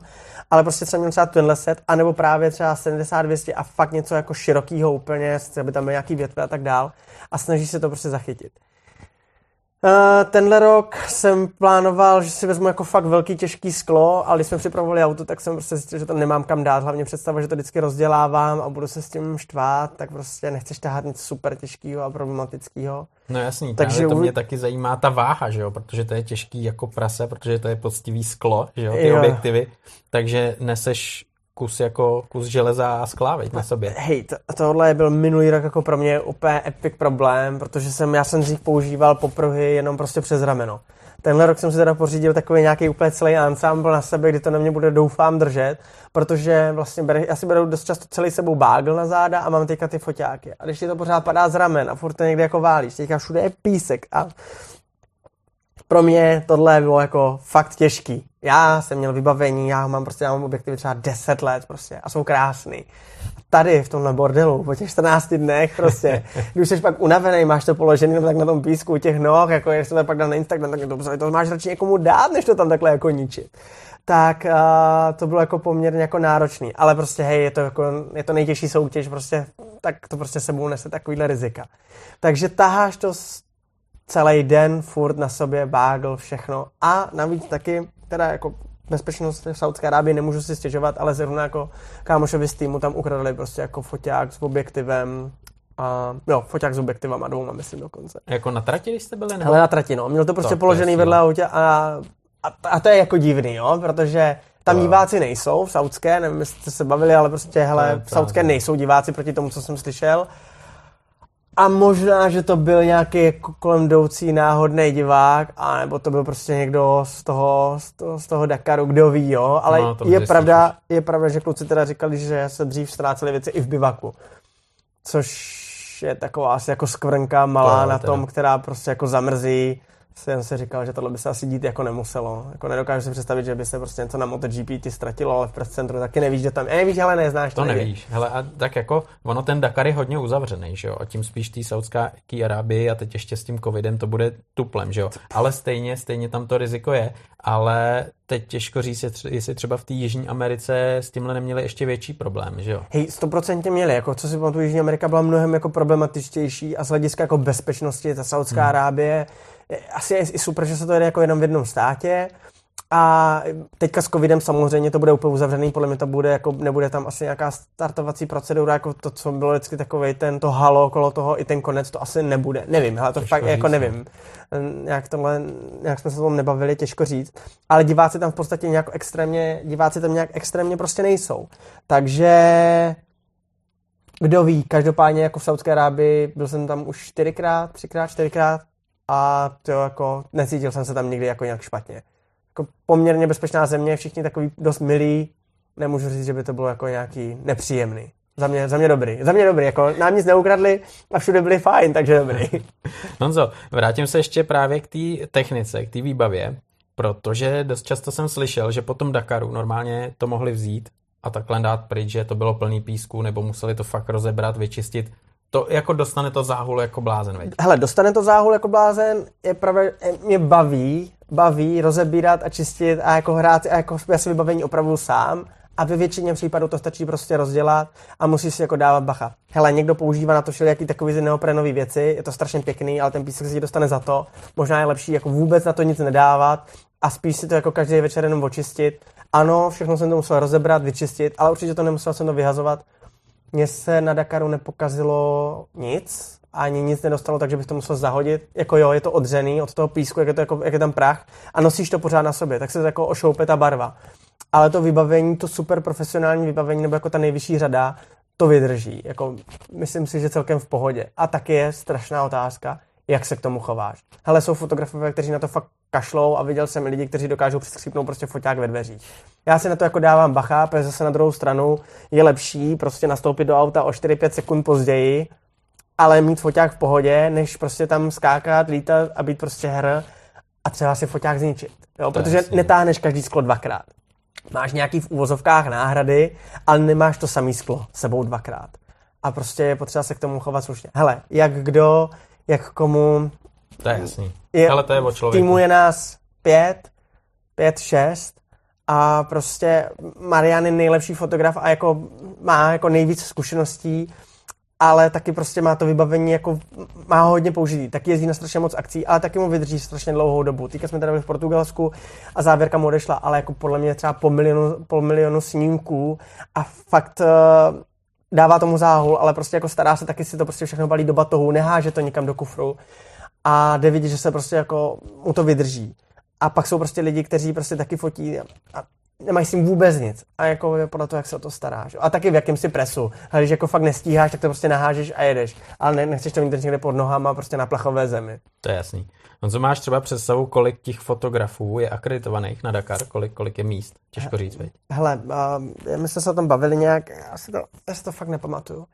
ale prostě jsem měl třeba tenhle set, anebo právě třeba 70, 200 a fakt něco jako širokýho úplně, aby tam byl nějaký větve a tak dál a snažíš se to prostě zachytit. Tenhle rok jsem plánoval, že si vezmu jako fakt velký těžký sklo, ale když jsme připravovali auto, tak jsem prostě zjistil, že to nemám kam dát. Hlavně představa, že to vždycky rozdělávám a budu se s tím štvát, tak prostě nechceš tahat nic super těžkého a problematického. No jasný, takže to mě taky zajímá ta váha, že jo, protože to je těžký jako prase, protože to je poctivý sklo, že jo, ty jo. Objektivy, takže neseš kus jako kus železa a skla, na sobě. Hej, tohle byl minulý rok jako pro mě úplně epic problém, protože já jsem z nich používal popruhy jenom prostě přes rameno. Tenhle rok jsem si teda pořídil takový nějaký úplně celý ansámbl na sebe, kdy to na mě bude doufám držet, protože vlastně já si beru dost často celý sebou bágl na záda a mám teďka ty foťáky. A když ti to pořád padá z ramen a furt to někde jako válíš, teďka všude je písek a pro mě tohle bylo jako fakt těžký. Já jsem měl vybavení, já mám objektivy třeba 10 let prostě a jsou krásný. A tady v tomhle bordelu po těch 14 dnech prostě, když jsi pak unavený, máš to položený tak na tom písku u těch noh, jako když jsem to pak dal na Instagram, tak dobře, to máš radši někomu dát, než to tam takhle jako ničit. Tak to bylo jako poměrně jako náročný, ale prostě hej, je to nejtěžší soutěž, prostě tak to prostě sebou nese takovýhle rizika. Takže taháš to celý den furt na sobě, bágl, všechno a navíc taky teda jako bezpečnost v Saúdské Arábii nemůžu si stěžovat, ale zrovna jako kámošovi z týmu tam ukradli prostě jako foťák s objektivem a jo, foťák s objektivama dvouma, myslím dokonce. Jako na trati, když jste byli? Hele, na trati, no. Měl to prostě položený vedle autě a to je jako divný, jo, protože tam diváci nejsou v saúdské, nevím, jestli jste se bavili, ale prostě hele, v saúdské nejsou diváci proti tomu, co jsem slyšel. A možná, že to byl nějaký jako kolem jdoucí náhodný divák, anebo to byl prostě někdo z toho Dakaru, kdo ví, jo, ale no, je pravda, že kluci teda říkali, že se dřív ztráceli věci i v bivaku, což je taková asi jako skvrnka malá to, na tom, teda. Která prostě jako zamrzí. Jsem si říkal, že tohle by se asi dít jako nemuselo. Jako nedokážu si představit, že by se prostě něco na MotoGP ti ztratilo, ale v press centru taky nevíš, kde tam je. Nevíš, ale neznáš to. Nevíš. Hele, a tak jako ono ten Dakar je hodně uzavřený, že jo? A tím spíš té Saúdské Arábii a teď ještě s tím covidem to bude tuplem, že jo? Ale stejně tam to riziko je. Ale teď těžko říct, jestli třeba v té Jižní Americe s tímhle neměli ještě větší problém, že jo? Hej, 100% měli, jako co si pamatuju, Jižní Amerika byla mnohem jako problematičtější a z hlediska jako bezpečnosti ta Saúdská Arábie asi je i super, že se to jede jako jenom v jednom státě a teďka s covidem samozřejmě to bude úplně uzavřený, podle mě to bude jako, nebude tam asi nějaká startovací procedura, jako to, co bylo vždycky takovej to halo okolo toho, i ten konec to asi nebude, nevím, hele, to těžko fakt říct, jako nevím, nějak jsme se o tom nebavili, těžko říct, ale diváci tam v podstatě nějak extrémně prostě nejsou, takže kdo ví, každopádně jako v Saúdské Arábii byl jsem tam už 4x, 3x, 4x, a to jako necítil jsem se tam nikdy jako nějak špatně. Jako poměrně bezpečná země, všichni takový dost milí, nemůžu říct, že by to bylo jako nějaký nepříjemný. Za mě dobrý, jako nám nic neukradli a všude byli fajn, takže dobrý. Honzo, vrátím se ještě právě k té technice, k té výbavě, protože dost často jsem slyšel, že po tom Dakaru normálně to mohli vzít a takhle dát pryč, že to bylo plný písku, nebo museli to fakt rozebrat, vyčistit. To jako dostane to záhul jako blázen, veď? Hele, dostane to záhul jako blázen, je právě, mě baví rozebírat a čistit a jako hrát a jako já si vybavení opravdu sám a ve většině případů to stačí prostě rozdělat a musíš si jako dávat bacha. Hele, někdo používá na to všelijaký takový neoprenové věci, je to strašně pěkný, ale ten písek si dostane za to, možná je lepší jako vůbec na to nic nedávat a spíš si to jako každý večer jenom očistit. Ano, všechno jsem to musel rozebrat, vyčistit, ale určitě to nemusel jsem to vyhazovat. Mně se na Dakaru nepokazilo nic, ani nic nedostalo, takže bych to musel zahodit. Jako jo, je to odřený od toho písku, jak je tam prach a nosíš to pořád na sobě, tak se to jako ošoupe ta barva. Ale to vybavení, to super profesionální vybavení, nebo jako ta nejvyšší řada, to vydrží. Jako, myslím si, že celkem v pohodě. A taky je strašná otázka, jak se k tomu chováš. Hele, jsou fotografové, kteří na to fakt kašlou a viděl jsem lidi, kteří dokážou přeskřípnout prostě foťák ve dveřích. Já si na to jako dávám bacha, protože zase na druhou stranu je lepší prostě nastoupit do auta o 4-5 sekund později, ale mít foťák v pohodě, než prostě tam skákat, lítat a být prostě hr a třeba si foťák zničit. Jo? Protože netáhneš každý sklo dvakrát. Máš nějaký v uvozovkách náhrady, ale nemáš to samý sklo sebou dvakrát. A prostě je potřeba se k tomu chovat slušně. Hele, jak kdo, jak komu. To je jasný. Ale to je o člověku. Týmu je nás 5, 6 a prostě Marian je nejlepší fotograf a jako má jako nejvíc zkušeností ale taky prostě má to vybavení, jako má ho hodně použitý, taky jezdí na strašně moc akcí, ale taky mu vydrží strašně dlouhou dobu. Teďka jsme tady byli v Portugalsku a závěrka mu odešla, ale jako podle mě třeba půl milionu snímků a fakt dává tomu záhul, ale prostě jako stará se, taky si to prostě všechno balí do batohu, neháže to nikam do kufru a jde vidět, že se prostě jako mu to vydrží. A pak jsou prostě lidi, kteří prostě taky fotí a nemají s tím vůbec nic. A jako je podle toho, jak se o to staráš. A taky v jakýmsi presu. A když jako fakt nestíháš, tak to prostě nahážeš a jedeš. Ale ne, nechceš to mít někde pod nohama, prostě na plachové zemi. To je jasný. No co máš třeba představu, kolik těch fotografů je akreditovaných na Dakar? Kolik je míst? Těžko říct, veď? Hele, my jsme se o tom bavili nějak, já si to fakt nepamatuju.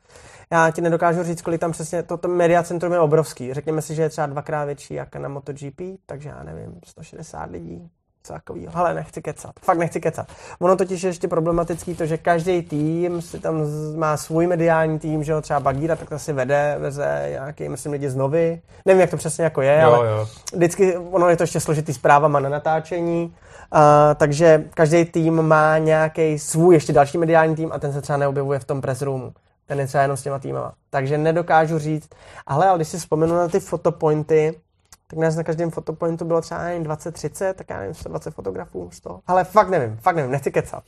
Já ti nedokážu říct, kolik tam přesně, to media centrum je obrovský. Řekněme si, že je třeba dvakrát větší jak na MotoGP, takže já nevím, 160 lidí. Takovýho. Hele, nechci kecat. Ono totiž je ještě problematický to, že každý tým si tam má svůj mediální tým, že jo, třeba Bagíra, tak to si veze nějaký, myslím, lidi z Novy. Nevím, jak to přesně jako je, jo, ale jo. Vždycky ono je to ještě složitý s právama na natáčení, takže každý tým má nějaký svůj ještě další mediální tým a ten se třeba neobjevuje v tom press roomu. Ten je třeba jenom s těma týmama. Takže nedokážu říct, ale když si vzpomenu na ty fotopointy, tak nás na každém fotopointu bylo třeba 20-30, tak já nevím, 120 fotografů z toho. Ale fakt nevím, nechci kecat.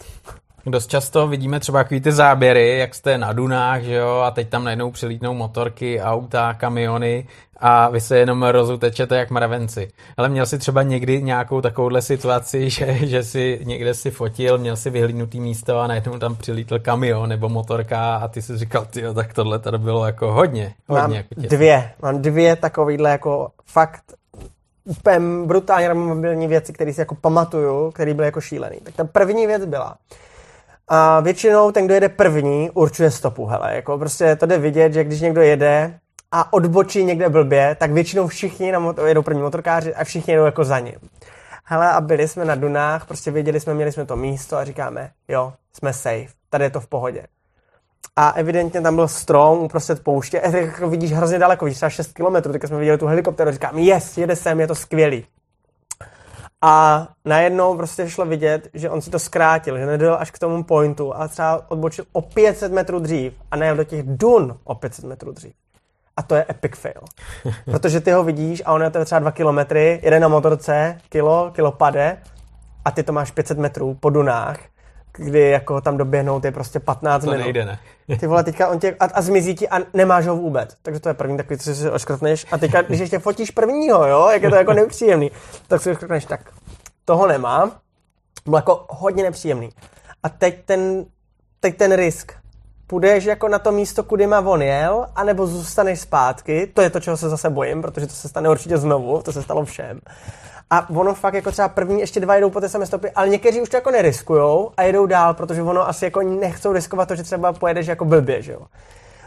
Dost často vidíme třeba takový ty záběry, jak jste na dunách, že jo, a teď tam najednou přilítnou motorky, auta, kamiony a vy se jenom rozutečete jak mravenci. Ale měl jsi třeba někdy nějakou takovouhle situaci, že si někde si fotil, měl si vyhlídnutý místo a najednou tam přilítl kamion nebo motorka a ty si říkal, tyjo, tak tohle tady bylo jako hodně. Mám dvě takovýhle jako fakt úplně brutálně mobilní věci, které si jako pamatuju, které byly jako šílený. Tak ta první věc byla, a většinou ten, kdo jede první, určuje stopu, hele, jako prostě to jde vidět, že když někdo jede a odbočí někde blbě, tak většinou všichni jedou první motorkáři a všichni jedou jako za ním. Hele, a byli jsme na dunách, prostě věděli jsme, měli jsme to místo a říkáme, jo, jsme safe, tady je to v pohodě. A evidentně tam byl strom uprostřed pouště, jako vidíš hrozně daleko, vidíš třeba 6 kilometrů, tak jsme viděli tu helikopteru, říkám, yes, jede sem, je to skvělý. A najednou prostě šlo vidět, že on si to zkrátil, že nedojel až k tomu pointu a třeba odbočil o 500 metrů dřív a najel do těch dun o 500 metrů dřív. A to je epic fail. Protože ty ho vidíš a on je to třeba 2 kilometry, jede na motorce, kilo pade a ty to máš 500 metrů po dunách, kdy jako tam doběhnou ty prostě 15 minut. To nejde, ne? Ty vole, teďka on tě a zmizí ti a nemáš ho vůbec. Takže to je první takový, co si oškrtneš a teďka, když ještě fotíš prvního, jo, jak je to jako nepříjemný, tak si oškrtneš, tak toho nemám. Byl jako hodně nepříjemný. A teď ten risk. Půjdeš jako na to místo, kudy má on jel, anebo zůstaneš zpátky, to je to, čeho se zase bojím, protože to se stane určitě znovu, to se stalo všem. A ono fakt jako třeba první ještě 2 jedou po té samé stopě, ale někteří už to jako neriskujou a jedou dál, protože ono asi jako nechcou riskovat to, že třeba pojedeš jako blbě, že jo.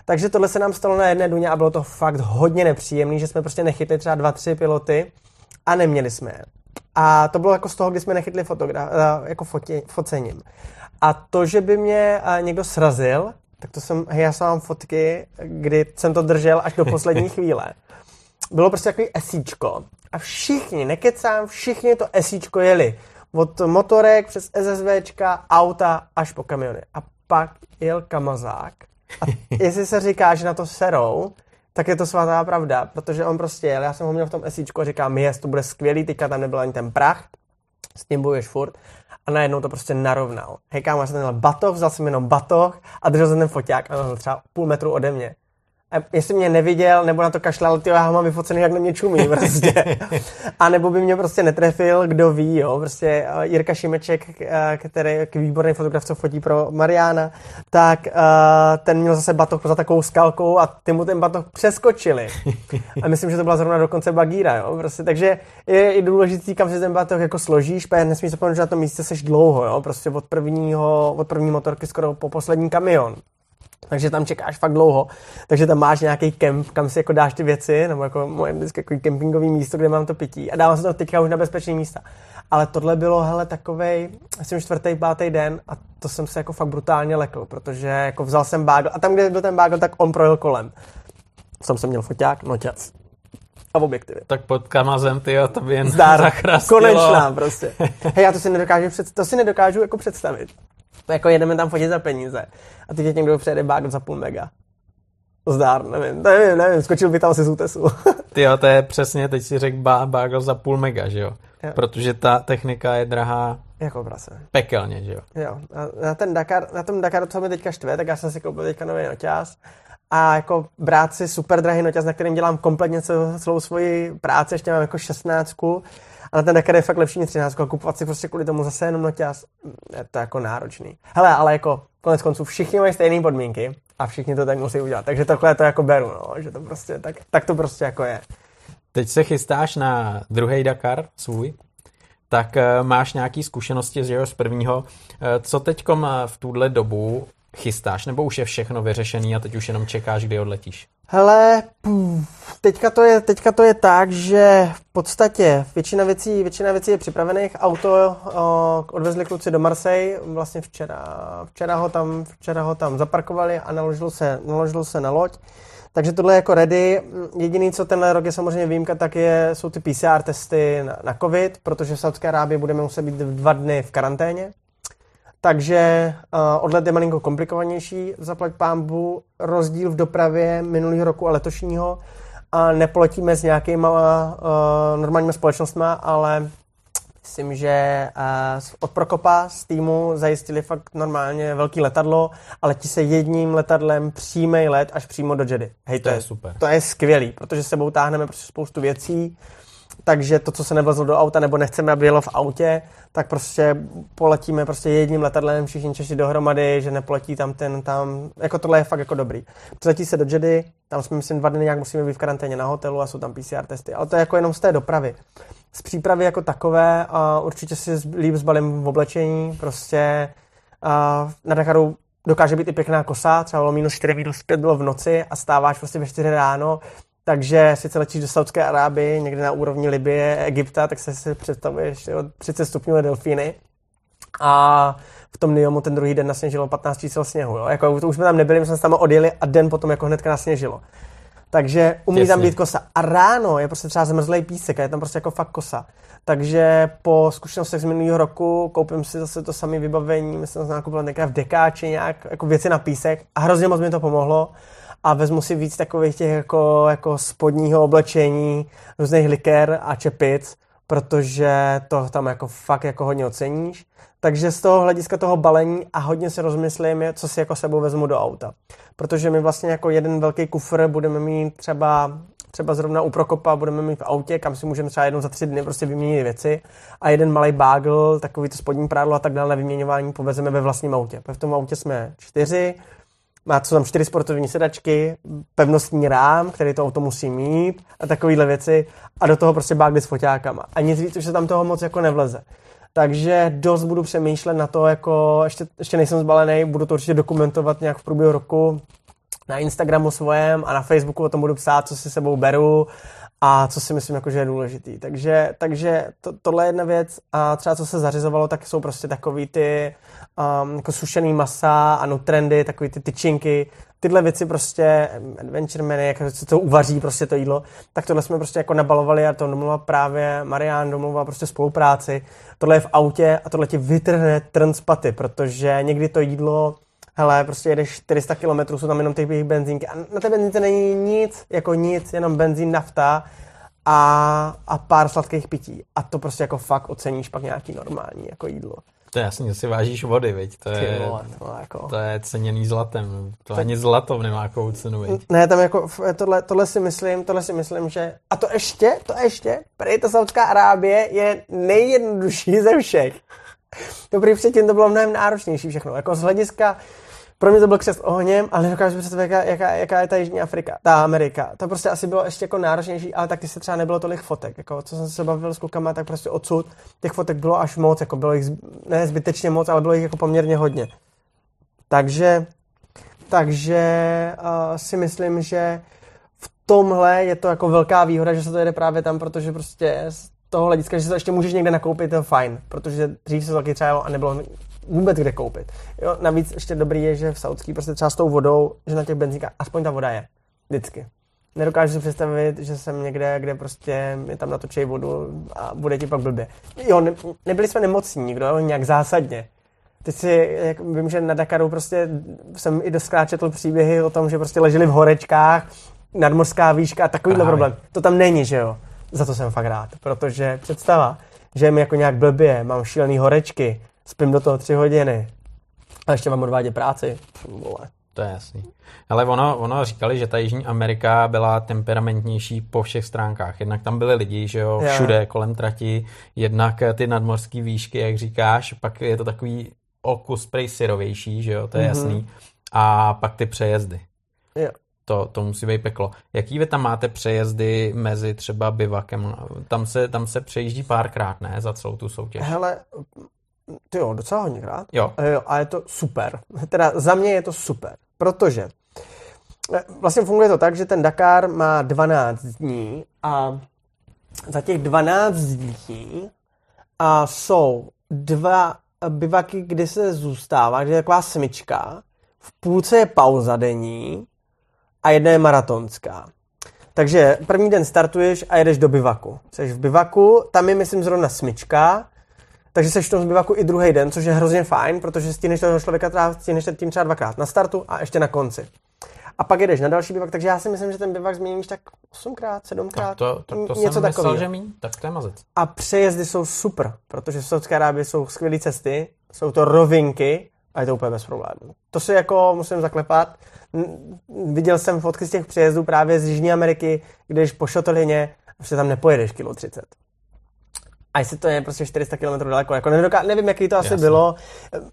Takže tohle se nám stalo na jedné duně a bylo to fakt hodně nepříjemný, že jsme prostě nechytli třeba 2-3 piloty a neměli jsme. A to bylo jako z toho, kdy jsme nechytli focením. A to, že by mě někdo srazil, tak to jsem, já jsem mám fotky, kdy jsem to držel až do poslední chvíle. Bylo prostě takový esíčko. A všichni, nekecám, všichni to esíčko jeli. Od motorek přes SSVčka, auta až po kamiony. A pak jel kamazák. A jestli se říká, že na to serou, tak je to svatá pravda, protože on prostě jel. Já jsem ho měl v tom esíčku a říkám, jest, to bude skvělý, teďka tam nebyl ani ten prach, s tím bojuješ furt. A najednou to prostě narovnal. Hej kámo, já jsem měl batoh, vzal jsem jenom batoh a držel jsem ten foťák a byl třeba půl metru ode mě. A jestli mě neviděl, nebo na to kašlal, tyjo, já ho mám vyfocený, jak na mě čumí prostě. A nebo by mě prostě netrefil, kdo ví, jo, prostě Jirka Šimeček, který je výborný fotograf, co fotí pro Mariana, tak ten měl zase batoh za takovou skalkou a ty mu ten batoh přeskočili. A myslím, že to byla zrovna dokonce Bagíra, jo, prostě, takže je i důležitý, kam si ten batoh jako složíš, protože nesmíš zapomenout, že na tom místě seš dlouho, jo, prostě od první motorky skoro po poslední kamion. Takže tam čekáš fakt dlouho, takže tam máš nějaký kemp, kam si jako dáš ty věci, nebo jako moje vždycky jako kempingový místo, kde mám to pití a dávám se to teďka už na bezpečné místa. Ale tohle bylo, hele, takovej, myslím, 4., 5. den a to jsem se jako fakt brutálně lekl, protože jako vzal jsem bágl a tam, kde byl ten bágl, tak on projel kolem. Jsem měl foťák, noťac a objektivy. Tak pod kamazem, tyjo, to by jen zachrastilo. Konečná prostě. Hej, já to si nedokážu jako představit. Jako jedeme tam fotit za peníze a teď někdo přejede bágl za půl mega. Zdár, nevím, skočil by tam asi z útesu. Tyjo, to je přesně, teď si řekl bagel za půl mega, že jo? Jo. Protože ta technika je drahá jako prase. Pekelně, že jo? Jo, na tom Dakaru, co mi teďka štve, tak já jsem si koupil teďka nový noťaz a jako brát si super drahý noťaz, na kterém dělám kompletně celou svoji práci, ještě mám jako 16ku a na ten Dakar je fakt lepší než 13ku a kupovat si prostě kvůli tomu zase jenom noťaz, je to jako náročný. Hele, ale jako konec konců všichni mají stejné podmínky a všichni to tak musí udělat, takže takhle to jako beru, no, že to prostě, tak to prostě jako je. Teď se chystáš na druhý Dakar svůj, tak máš nějaké zkušenosti z prvního. Co teďkom v tuhle dobu chystáš, nebo už je všechno vyřešený a teď už jenom čekáš, kdy odletíš? Hele, teďka to je tak, že v podstatě většina věcí je připravených. Auto odvezli kluci do Marseille, vlastně včera ho tam zaparkovali a naložilo se na loď. Takže tohle je jako ready. Jediný, co tenhle rok je samozřejmě výjimka, jsou ty PCR testy na covid, protože v Saúdské Arábii budeme muset být 2 dny v karanténě. Takže odlet je malinko komplikovanější, zaplať pánbu, rozdíl v dopravě minulého roku a letošního. Nepoletíme s nějakýma normálníma společnostma, ale myslím, že od Prokopa z týmu zajistili fakt normálně velký letadlo a letí se jedním letadlem přímý let až přímo do Jeddy. Hej, to je super. To je skvělý, protože s sebou táhneme prostě spoustu věcí, takže to, co se nevlezlo do auta nebo nechceme, aby jelo v autě, tak prostě poletíme prostě jedním letadlem všichni Češi dohromady, že nepoletí tam, jako tohle je fakt jako dobrý. Přiletí se do Jeddy, tam jsme myslím 2 dny nějak musíme být v karanténě na hotelu a jsou tam PCR testy, ale to je jako jenom z té dopravy. Z přípravy jako takové a určitě si líp zbalím v oblečení, prostě na Dakaru dokáže být i pěkná kosa, třeba bylo -4, -5 bylo v noci a stáváš prostě ve 4 ráno, takže sice letíš do Saúdské Arábie, někde na úrovni Libie, Egypta, tak si představuješ od 30 stupňů delfíny a v tom Niomu ten druhý den nasněžilo 15 000 sněhu, jo? Jako to už jsme tam nebyli, my jsme tam odjeli a den potom jako hnedka nasněžilo. Takže umí tam být kosa. A ráno je prostě třeba zmrzlej písek a je tam prostě jako fakt kosa. Takže po zkušenostech z minulého roku koupím si zase to samé vybavení, myslím, že jsem nakoupil někde v Dekáči nějak jako věci na písek a hrozně moc mi to pomohlo. A vezmu si víc takových těch jako spodního oblečení, různých likér a čepic, protože to tam jako fakt jako hodně oceníš. Takže z toho hlediska toho balení a hodně si rozmyslím, co si jako sebou vezmu do auta. Protože my vlastně jako jeden velký kufr budeme mít třeba zrovna u Prokopa, budeme mít v autě, kam si můžeme třeba jednou za 3 dny prostě vyměnit věci a jeden malý bagel, takový to spodní prádlo a tak dále na vyměňování povezeme ve vlastním autě. V tom autě jsme 4, má co tam 4 sportovní sedačky, pevnostní rám, který to auto musí mít a takovýhle věci a do toho prostě bagel s foťákama. A nic víc, už se tam toho moc jako nevleze. Takže dost budu přemýšlet na to, jako ještě nejsem zbalený, budu to určitě dokumentovat nějak v průběhu roku na Instagramu svém a na Facebooku o tom budu psát, co si sebou beru a co si myslím, jako, že je důležitý. Takže tohle je jedna věc a třeba co se zařizovalo, tak jsou prostě takový ty jako sušený masa a nutrendy, takový ty tyčinky, tyhle věci prostě, adventure menu, jak se to uvaří prostě to jídlo, tak tohle jsme prostě jako nabalovali a to domluvila právě Marian, domluvila prostě spolupráci. Tohle je v autě a tohle ti vytrhne trn z paty, protože někdy to jídlo, hele, prostě jedeš 400 km, jsou tam jenom těch benzínky a na té benzínce není nic, jenom benzín, nafta a pár sladkých pití. A to prostě jako fakt oceníš pak nějaký normální jako jídlo. To je jasný, že si vážíš vody, viď? To je ceněný zlatem. To ani zlato nemá jakou cenu, viď? Ne, tam jako tohle si myslím, že... A to ještě, prý ta Saúdská Arábie je nejjednodušší ze všech. Dobrý, předtím to bylo mnohem náročnější všechno. Jako z hlediska... Pro mě to byl křest ohněm, ale dokážu představit, jaká je ta Jižní Afrika, ta Amerika. To prostě asi bylo ještě jako náročnější, ale taky se třeba nebylo tolik fotek. Jako, co jsem se bavil s klukama, tak prostě odsud těch fotek bylo až moc. Jako bylo jich ne zbytečně moc, ale bylo jich jako poměrně hodně. Takže si myslím, že v tomhle je to jako velká výhoda, že se to jede právě tam, protože prostě z toho hlediska, že se to ještě můžeš někde nakoupit, to je fajn. Protože dřív se to taky třeba a nebylo vůbec kde koupit. Jo, navíc ještě dobrý je, že v Saúdský prostě třeba s tou vodou, že na těch benzínkách aspoň ta voda je. Vždycky. Nedokážu si představit, že jsem někde, kde prostě mi tam natočí vodu a bude ti pak blbě. Jo, nebyli jsme nemocní nikdo, nějak zásadně. Teď si, jak vím, že na Dakaru prostě jsem i doskrát četl příběhy o tom, že prostě leželi v horečkách, nadmořská výška a takovýhle problém. To tam není, že jo? Za to jsem fakt rád, protože představa, že mi jako nějak blbě, mám šílený horečky, spím do toho 3 hodiny a ještě mám odvádět práci. Vole. To je jasný. Ale ono říkali, že ta Jižní Amerika byla temperamentnější po všech stránkách. Jednak tam byli lidi, že jo, všude kolem trati, jednak ty nadmořské výšky, jak říkáš, pak je to takový okus prej syrovější, že jo, to je jasný. A pak ty přejezdy. Jo. To musí být peklo. Jaký vy tam máte přejezdy mezi třeba bivakem? Tam se přejíždí párkrát, ne? Za celou tu soutěž. Hele, ty jo, docela hodněkrát. Jo. A je to super. Teda za mě je to super, protože vlastně funguje to tak, že ten Dakar má 12 dní a za těch 12 dní a jsou 2 bivaky, kde se zůstává, kde je taková smyčka, v půlce je pauza denní a jedna je maratonská. Takže první den startuješ a jedeš do bivaku. Jseš v bivaku, tam je myslím zrovna smyčka, takže seš v tom bivaku i druhý den, což je hrozně fajn, protože stíneš toho člověka, stíneš tím třeba 2krát na startu a ještě na konci. A pak jedeš na další bivak, takže já si myslím, že ten bivak změníš tak 8krát, 7krát, to něco jsem myslel, takového. Že míň, tak to je mazec. A přejezdy jsou super, protože v Saúdské Arábii jsou skvělé cesty, jsou to rovinky a je to úplně bez problémů. To si jako musím zaklepat. Viděl jsem fotky z těch přejezdů právě z Jižní Ameriky, když po šotolině prostě tam nepojedeš 30 km. A jestli to je prostě 400 km daleko, jako nevím, jaký to asi bylo.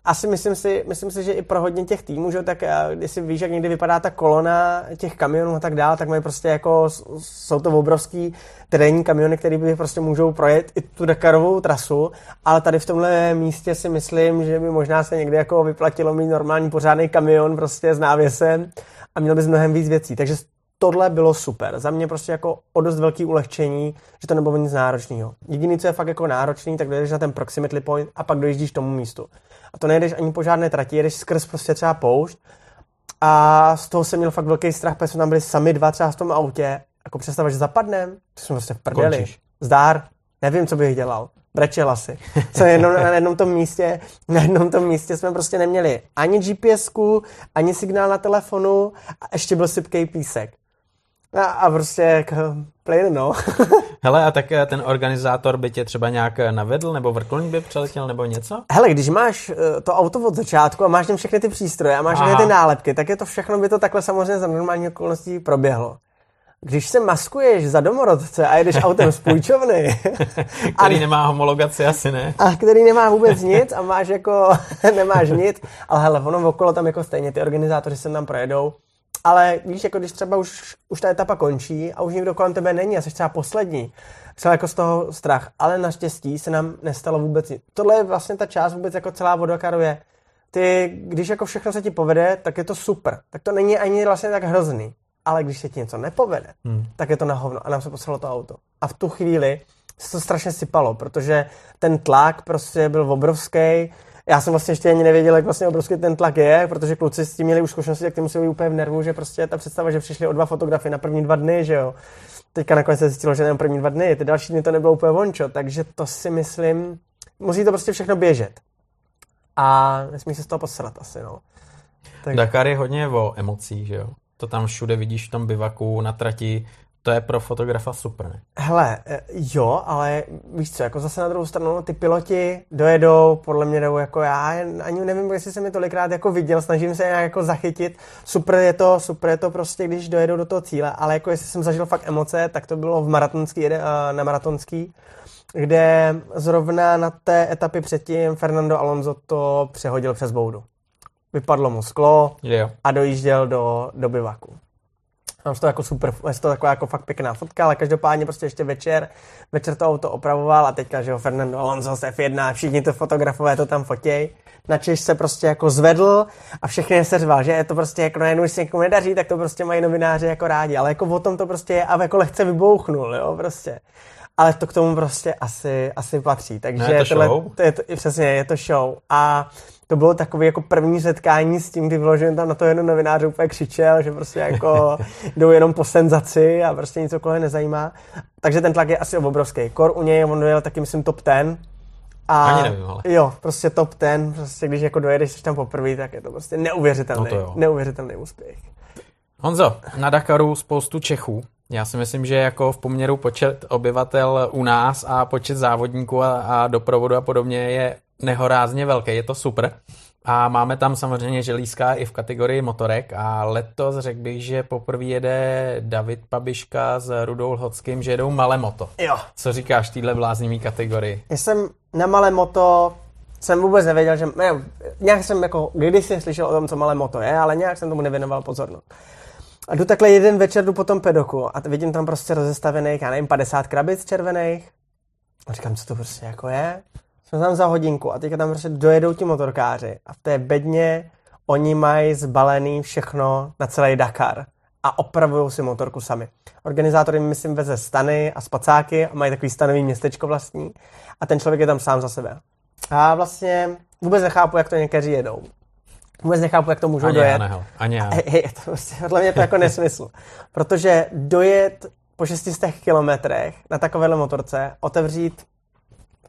Asi myslím si, že i pro hodně těch týmů, že tak jestli víš, jak někdy vypadá ta kolona těch kamionů a tak dále, tak mají prostě jako, jsou to obrovský terénní kamiony, které by prostě můžou projet i tu Dakarovou trasu, ale tady v tomhle místě si myslím, že by možná se někdy jako vyplatilo mít normální pořádný kamion prostě s návěsem a měl bys mnohem víc věcí. Takže tohle bylo super. Za mě prostě jako o dost velký ulehčení, že to nebylo nic náročného. Jediný, co je fakt jako náročný, tak dojedeš na ten proximity point a pak dojíždíš tomu místu. A to nejedeš ani po žádné trati, jedeš skrz prostě třeba poušť. A z toho jsem měl fakt velký strach, protože jsme tam byli sami 2 třeba v tom autě. Jako představa, že zapadnem, to jsme prostě v prdeli. Končíš. Zdár, nevím, co bych dělal. Brečel asi. Na jednom tom místě jsme prostě neměli ani GPSku, ani signál na telefonu a ještě byl sypkej písek. A prostě jako play no. Hele, a tak ten organizátor by tě třeba nějak navedl, nebo vrtulník by přeletěl, nebo něco? Hele, když máš to auto od začátku a máš tam všechny ty přístroje a máš všechny ty nálepky, tak je to všechno, by to takhle samozřejmě za normální okolností proběhlo. Když se maskuješ za domorodce a jedeš autem z půjčovny... který nemá homologaci, asi ne. A který nemá vůbec nic a máš jako... nemáš nic, ale hele, ono okolo tam jako stejně, ty organizátoři se tam projedou. Ale víš, jako když třeba už ta etapa končí a už nikdo kolem tebe není a jsi třeba poslední, třeba jako z toho strach, ale naštěstí se nám nestalo vůbec nic. Tohle je vlastně ta část vůbec jako celá o Dakaru je. Ty, když jako všechno se ti povede, tak je to super. Tak to není ani vlastně tak hrozný. Ale když se ti něco nepovede, tak je to na hovno a nám se poslalo to auto. A v tu chvíli se to strašně sypalo, protože ten tlak prostě byl obrovský. Já jsem vlastně ještě ani nevěděl, jak vlastně obrovský ten tlak je, protože kluci s tím měli už zkušenosti, tak ty museli být úplně v nervu, že prostě ta představa, že přišli o 2 fotografy na první 2 dny, že jo. Teďka nakonec se zjistilo, že jenom první 2 dny, ty další dny to nebylo úplně vončo, takže to si myslím, musí to prostě všechno běžet. A nesmí se z toho posrat asi, no. Tak... Dakar je hodně o emocích, že jo. To tam všude vidíš v tom bivaku, na trati, to je pro fotografa super, ne? Hele, jo, ale víš co, jako zase na druhou stranu, ty piloti dojedou, podle mě jdou jako já, ani nevím, jestli jsem je tolikrát jako viděl, snažím se nějak jako zachytit, super je to prostě, když dojedou do toho cíle, ale jako jestli jsem zažil fakt emoce, tak to bylo na maratonský, kde zrovna na té etapě předtím Fernando Alonso to přehodil přes boudu. Vypadlo mu sklo a dojížděl do bivaku. Mám to jako super, je to taková jako fakt pěkná fotka, ale každopádně prostě ještě večer to auto opravoval a teďka, že jo, Fernando Alonso z F1, všichni to fotografové to tam fotěj. Načež se prostě jako zvedl a všechny se řval, že je to prostě jako najednou, když se někomu nedaří, tak to prostě mají novináři jako rádi, ale jako o tom to prostě je a jako lehce vybouchnul, jo, prostě. Ale to k tomu prostě asi patří, takže je to show. A to bylo takové jako první setkání s tím, kdy vyložený tam na to jedno novináře úplně křičel, že prostě jako jdou jenom po senzaci a prostě nic okolo nezajímá. Takže ten tlak je asi obrovský. Kor u něj, on dojel taky myslím top 10 a A ani nevím, ale. Jo, prostě top 10, prostě když jako dojedeš tam poprvé, tak je to prostě neuvěřitelný, no to neuvěřitelný úspěch. Honzo, na Dakaru spoustu Čechů. Já si myslím, že jako v poměru počet obyvatel u nás a počet závodníků a doprovodu a podobně je nehorázně velký, je to super. A máme tam samozřejmě želízka i v kategorii motorek a letos řekl bych, že poprvé jede David Pabiška s Rudou Hodským, že jedou malé moto. Jo. Co říkáš téhle bláznivý kategorii? Já jsem na malé moto jsem vůbec nevěděl, že ne, nějak jsem jako když jsem slyšel o tom, co malé moto je, ale nějak jsem tomu nevěnoval pozornost. A jdu takhle jeden večer, jdu po tom pedoku a vidím tam prostě rozestavených, já nevím, 50 krabic červených. A říkám, co to prostě jako je? Jsme tam za hodinku a teďka tam prostě dojedou ti motorkáři a v té bedně oni mají zbalený všechno na celý Dakar a opravují si motorku sami. Organizátor jim, myslím, veze stany a spacáky a mají takový stanový městečko vlastní a ten člověk je tam sám za sebe. A vlastně vůbec nechápu, jak to někteří jedou. Vůbec nechápu, jak to můžou dojet. Ani já. Je to prostě, podle mě to jako nesmysl. Protože dojet po 600 kilometrech na takovéhle motorce, otevřít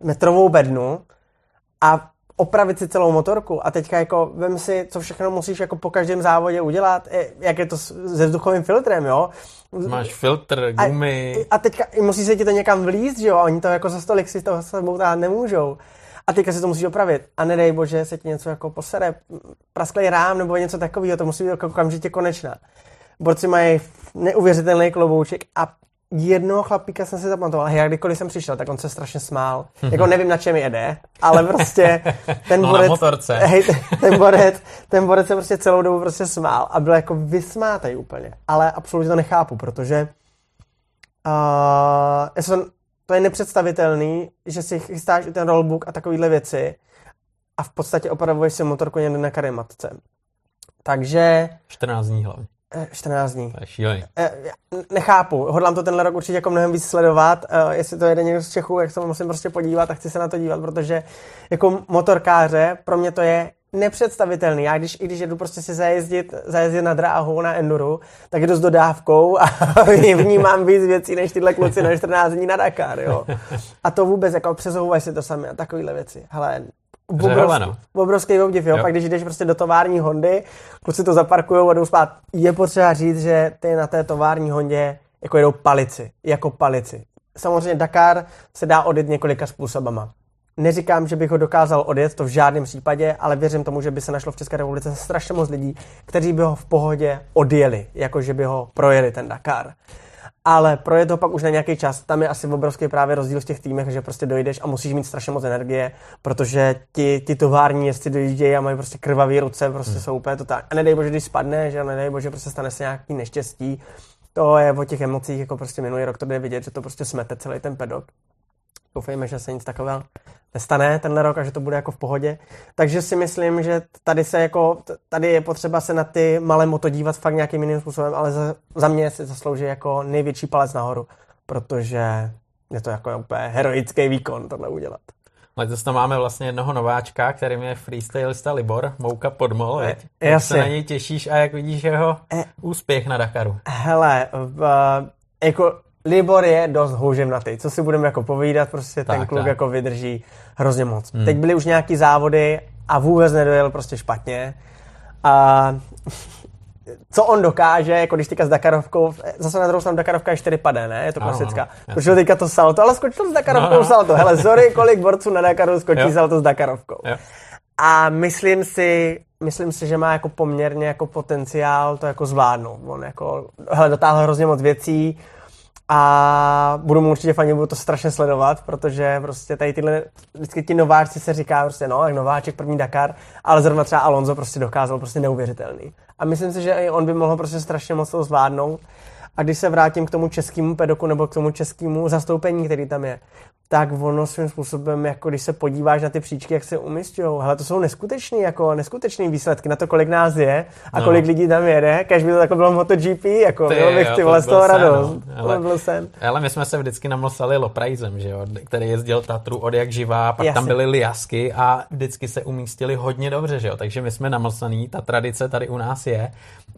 metrovou bednu a opravit si celou motorku a teďka jako vem si, co všechno musíš jako po každém závodě udělat, jak je to se vzduchovým filtrem, jo? Máš filtr, gumy. A teďka musí se ti to někam vlízt, jo? A oni to jako za stolik si toho sebou tát nemůžou. A teďka si to musíš opravit. A nedej bože, se ti něco jako posere, prasklej rám nebo něco takového, to musí být okamžitě konečná. Borci mají neuvěřitelný klobouček a jednoho chlapíka jsem si zapamatoval. Já kdykoliv jsem přišel, tak on se strašně smál. Jako nevím, na čem jede, ale prostě ten no, borec, na motorce. Hej, ten borec se prostě celou dobu prostě smál a byl jako vysmátej úplně. Ale absolutně to nechápu, protože to je nepředstavitelný, že si chystáš i ten rollbook a takovýhle věci a v podstatě opravuješ si motorku někde na karimatce. Takže 14 dní hlavně. 14 dní. To je šílený. Nechápu. Hodlám to tenhle rok určitě jako mnohem víc sledovat. Jestli to jede někdo z Čechů, jak se musím prostě podívat a chci se na to dívat, protože jako motorkáře pro mě to je nepředstavitelný. Já když jedu prostě si zajezdit na dráhu, na enduru, tak jdu s dodávkou a vnímám víc věcí než tyhle kluci na 14 dní na Dakar, jo. A to vůbec, jako přezouvají si to sami a takovýhle věci. Hele, obrovský obdiv, jo. Pak když jdeš prostě do tovární Hondy, kluci to zaparkujou a jdou spát. Je potřeba říct, že ty na té tovární Hondě jako jedou palici. Jako palici. Samozřejmě Dakar se dá odjet několika způsobama. Neříkám, že bych ho dokázal odjet, to v žádném případě, ale věřím tomu, že by se našlo v České republice strašně moc lidí, kteří by ho v pohodě odjeli, jakože by ho projeli ten Dakar. Ale projet ho pak už na nějaký čas, tam je asi obrovský právě rozdíl v těch týmech, že prostě dojdeš a musíš mít strašně moc energie, protože ti tovární jezdci dojíždějí a mají prostě krvavý ruce, prostě jsou úplně to tak. A nedej bože, když spadne, že nedej bože, prostě stane se nějaký neštěstí. To je o těch emocích, jako prostě minulý rok to jde vidět, že to prostě smete celý ten pedok. Doufejme, že se nic takového nestane tenhle rok a že to bude jako v pohodě. Takže si myslím, že tady je potřeba se na ty malé moto dívat fakt nějakým jiným způsobem, ale za mě si zaslouží jako největší palec nahoru, protože je to jako úplně heroický výkon tohle udělat. Letos tam máme vlastně jednoho nováčka, kterým je freestylista Libor, Mouka Podmol, veď? Jak se na něj těšíš a jak vidíš jeho úspěch na Dakaru? Hele, Libor je dost houževnatý, co si budeme jako povídat, prostě tak, ten kluk tak. Jako vydrží hrozně moc. Teď byly už nějaký závody a vůbec nedojel prostě špatně. A co on dokáže, jako když teďka s Dakarovkou, zase na druhou stranu Dakarovka je 4 padé, ne? Je to klasická. Skočil teďka to salto, ale skočil s Dakarovkou salto. Hele, sorry, kolik borců na Dakaru skočí salto s Dakarovkou. Jo. A myslím si, že má jako poměrně jako potenciál to jako zvládnout. On jako, hele, dotáhl hrozně moc věcí, a budu mu určitě fajně, budu to strašně sledovat, protože prostě tady tyhle, vždycky ti nováčci se říká prostě no, jak nováček, první Dakar, ale zrovna třeba Alonso prostě dokázal prostě neuvěřitelný. A myslím si, že i on by mohl prostě strašně moc toho zvládnout. A když se vrátím k tomu českému pedoku nebo k tomu českému zastoupení, který tam je, tak ono svým způsobem, jako když se podíváš na ty příčky, jak se umisťujou, hele, to jsou neskutečný výsledky na to, kolik nás je a kolik lidí tam jede, kež by to takhle bylo MotoGP, jako ty, bylo bych ty vole z toho radost. Ale my jsme se vždycky namlsali Lopraisem, že jo, který jezdil Tatru od jak živá, pak jasně. Tam byly liasky a vždycky se umístili hodně dobře, že jo, takže my jsme namlsaný, ta tradice tady u nás je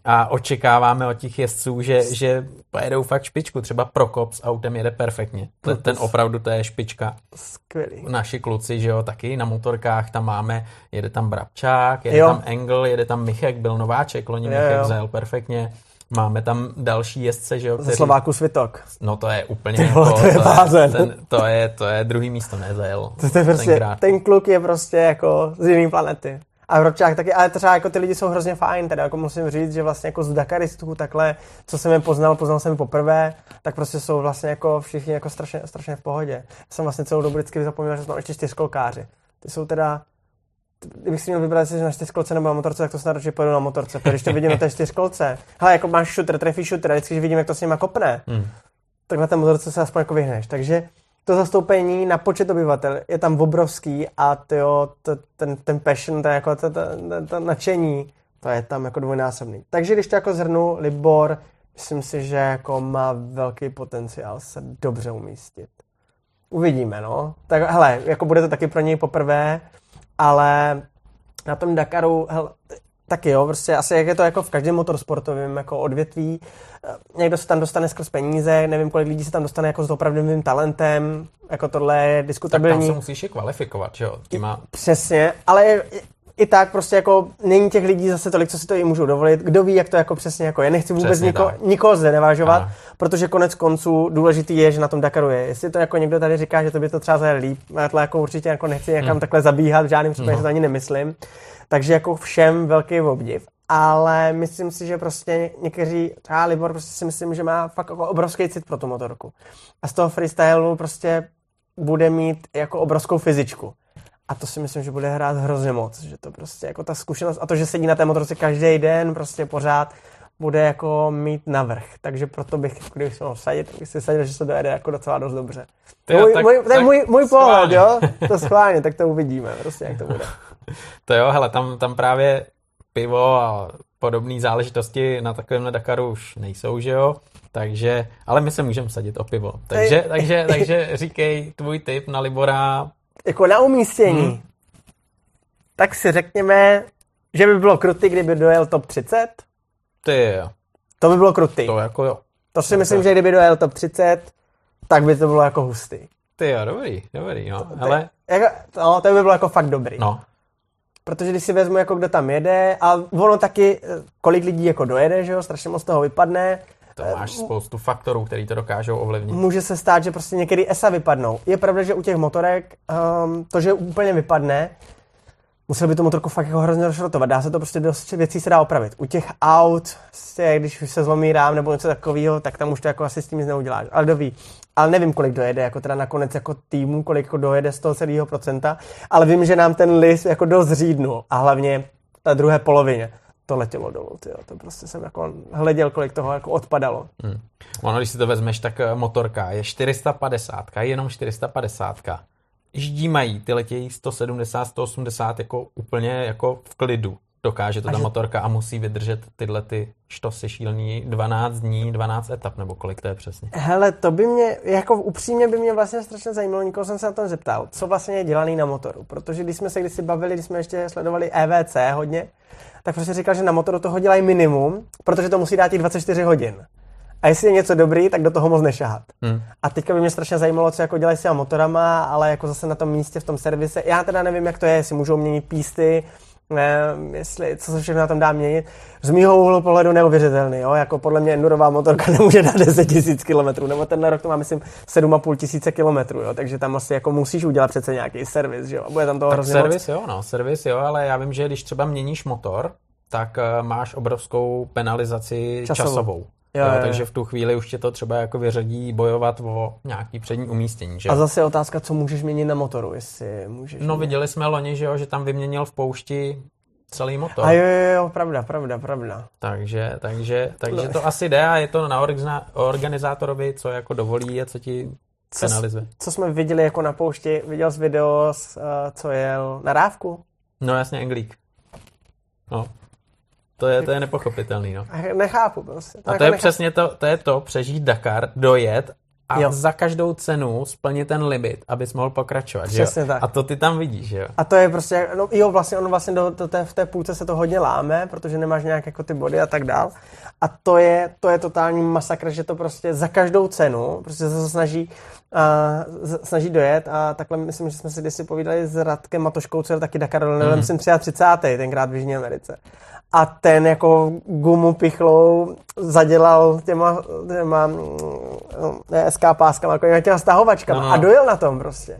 a očekáváme od těch jezdců, že pojedou fakt špičku, třeba Prokop s autem jede perfektně, ten opravdu to je špička. špička. Skvělý. Naši kluci, že jo, taky na motorkách tam máme, jede tam Brabčák, jede tam Angel, jede tam Michek, byl nováček, loni Michek zajel perfektně. Máme tam další jezdce, že jo, který... Ze Slováku Svitok. No to je úplně... To je druhý místo, nezajel. To je prostě, ten kluk je prostě jako z jiné planety. A Brabčák taky, ale třeba jako ty lidi jsou hrozně fajn, teda jako musím říct, že vlastně jako z Dakaristů takhle, co jsem je poznal jsem je poprvé, tak prostě jsou vlastně jako všichni jako strašně v pohodě. Já jsem vlastně celou dobu vždycky zapomněl, že jsou tam ještě čtyřkolkáři. Ty jsou teda... Kdybych si měl vybrat, jestli na čtyřkolce nebo na motorce, tak to snad určitě pojedu na motorce, protože když to vidím na té čtyřkolce, hele, jako máš šutr, trefí šutr, vždycky, když vidím, jak to s nima kopne, tak na té motorce se aspoň jako vyhneš. Takže to zastoupení na počet obyvatel je tam obrovský a tyjo, ten passion, to jako to nadšení, to je tam jako dvojnásobný. Takže když to jako zhrnu, Libor, myslím si, že jako má velký potenciál se dobře umístit. Uvidíme, no. Tak hele, jako bude to taky pro něj poprvé, ale na tom Dakaru, hele, taky jo, prostě asi jak je to jako v každém motorsportovém jako odvětví, někdo se tam dostane skrz peníze, nevím kolik lidí se tam dostane jako s opravdovým talentem, jako tohle je diskutabilní. Tak tam se musíš je kvalifikovat, že jo? Přesně, ale i tak prostě jako není těch lidí zase tolik, co si to i můžou dovolit, kdo ví, jak to jako přesně jako je, nechci vůbec nikoho zde nevážovat, ano. Protože konec konců důležitý je, že na tom Dakaru je, jestli to jako někdo tady říká, že to by to třeba zajel líp, já tohle jako určitě jako nechci někam takhle zabíhat, v žádném případě to ani nemyslím, takže jako všem velký obdiv, ale myslím si, že prostě někteří, třeba Libor, prostě si myslím, že má fakt jako obrovský cit pro tu motorku a z toho freestylu prostě bude mít jako obrovskou fyzičku. A to si myslím, že bude hrát hrozně moc, že to prostě jako ta zkušenost a to, že sedí na té motorce každý den, prostě pořád bude jako mít navrch. Takže proto bych, když se mohl sadit, tak bych si sadil, že se dojede jako docela dost dobře. To je můj pohled, jo? To schválně, tak to uvidíme, prostě jak to bude. To jo, hele, tam právě pivo a podobné záležitosti na takovémhle Dakaru už nejsou, že jo? Takže, ale my se můžeme sadit o pivo. Takže říkej tvůj tip na Libora. Jako na umístění, tak si řekněme, že by bylo krutý, kdyby dojel top 30. To by bylo krutý. To jako jo. To si myslím, že kdyby dojel top 30, tak by to bylo jako hustý. Dobrý, no. Ale... to by bylo jako fakt dobrý. No. Protože když si vezmu, jako kdo tam jede, a ono taky, kolik lidí jako dojede, že jo, strašně moc toho vypadne. To máš spoustu faktorů, který to dokážou ovlivnit. Může se stát, že prostě některé ESA vypadnou. Je pravda, že u těch motorek to, že úplně vypadne, musel by tu motorku fakt jako hrozně rozšrotovat. Dá se to prostě dost věcí se dá opravit. U těch aut, když se zlomí rám nebo něco takového, tak tam už to jako asi s tím nic neuděláš. Ale kdo ví. Ale nevím, kolik dojede, jako teda nakonec jako týmu, kolik jako dojede z toho celého procenta. Ale vím, že nám ten list jako dost zřídnul. A hlavně ta druhé polovině. To letělo dolů, tyjo. To prostě jsem jako hleděl, kolik toho jako odpadalo. Ono, když si to vezmeš, tak motorka je 450, jenom 450. Ždímají, ty letějí 170, 180 jako úplně jako v klidu. Dokáže to ta motorka a musí vydržet tyhle ty štosy šílní 12 dní, 12 etap, nebo kolik to je přesně. Hele, to by mě, jako upřímně by mě vlastně strašně zajímalo, nikoho jsem se na tom zeptal, co vlastně je dělaný na motoru, protože když jsme se kdysi bavili, když jsme ještě sledovali EVC hodně, tak prostě říkal, že na motoru toho dělají minimum, protože to musí dát i 24 hodin. A jestli je něco dobrý, tak do toho moc nešahat. A teďka by mě strašně zajímalo, co jako dělají s těma motorama, ale jako zase na tom místě v tom servise. Já teda nevím, jak to je, jestli můžou měnit písty, jestli, co se všechno na tom dá měnit. Z mýho úhlu pohledu neuvěřitelný, jo? Jako podle mě endurová motorka nemůže dát 10 000 kilometrů, nebo tenhle rok to má, myslím, 7 500 kilometrů, jo? Takže tam asi jako musíš udělat přece nějaký servis, jo? A bude tam toho hrozně moc. Servis, jo, ale já vím, že když třeba měníš motor, tak máš obrovskou penalizaci časovou. Jo, takže v tu chvíli už tě to třeba jako vyřadí bojovat o nějaký přední umístění. Že? A zase je otázka, co můžeš měnit na motoru, jestli můžeš. No, viděli jsme loni, že jo, že tam vyměnil v poušti celý motor. A jo, pravda. Takže to asi jde a je to na organizátorovi, co jako dovolí a co ti penalizuje. Co jsme viděli jako na poušti, viděl jsi video, co jel na rávku? No jasně, Englík. No. To je nepochopitelný, no. Nechápu prostě. To je přesně to, přežít Dakar, dojet a jo. za každou cenu splnit ten limit, abys mohl pokračovat. Přesně tak. A to ty tam vidíš, jo? A to je prostě, no jo, vlastně ono vlastně v té půlce se to hodně láme, protože nemáš nějak jako ty body a tak dál. A to je totální masakr, že to prostě za každou cenu, prostě se snaží dojet a takhle myslím, že jsme si kdysi povídali s Radkem Matoškou, co je taky Dakar, myslím 33. tenkrát v Jižní Americe. A ten jako gumu pichlou zadělal těma SK páskama, jako těma stahovačkama no. a dojel na tom prostě.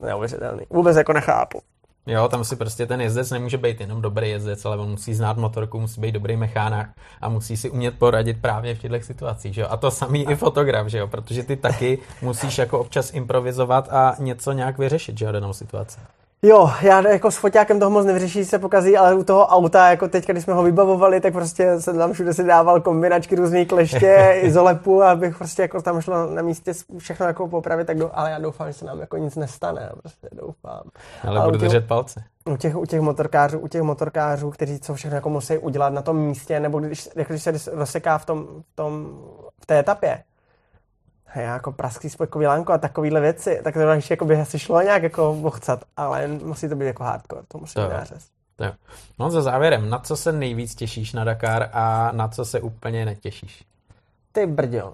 Neuvěřitelný. Vůbec jako nechápu. Jo, tam si prostě ten jezdec nemůže být jenom dobrý jezdec, ale on musí znát motorku, musí být dobrý mechánák a musí si umět poradit právě v těchto situacích, že jo? A to samý i fotograf, že jo? Protože ty taky musíš jako občas improvizovat a něco nějak vyřešit, že jo, danou situaci. Jo, já jako s foťákem toho moc nevyřeší, se pokazí, ale u toho auta, jako teď, když jsme ho vybavovali, tak prostě jsem tam všude si dával kombinačky různý kleště, izolepu, abych prostě jako tam šlo na místě všechno jako popravit, tak ale já doufám, že se nám jako nic nestane, prostě doufám. Ale budu držet palce. U těch motorkářů, kteří co všechno jako musí udělat na tom místě, nebo když se rozseká v té etapě, jako prasklý spojkový lánko a takovýhle věci, tak to jako by asi šlo nějak jako bochcat, ale musí to být jako hardcore, to musí být nářez. No za závěrem, na co se nejvíc těšíš na Dakar a na co se úplně netěšíš? Ty brďo,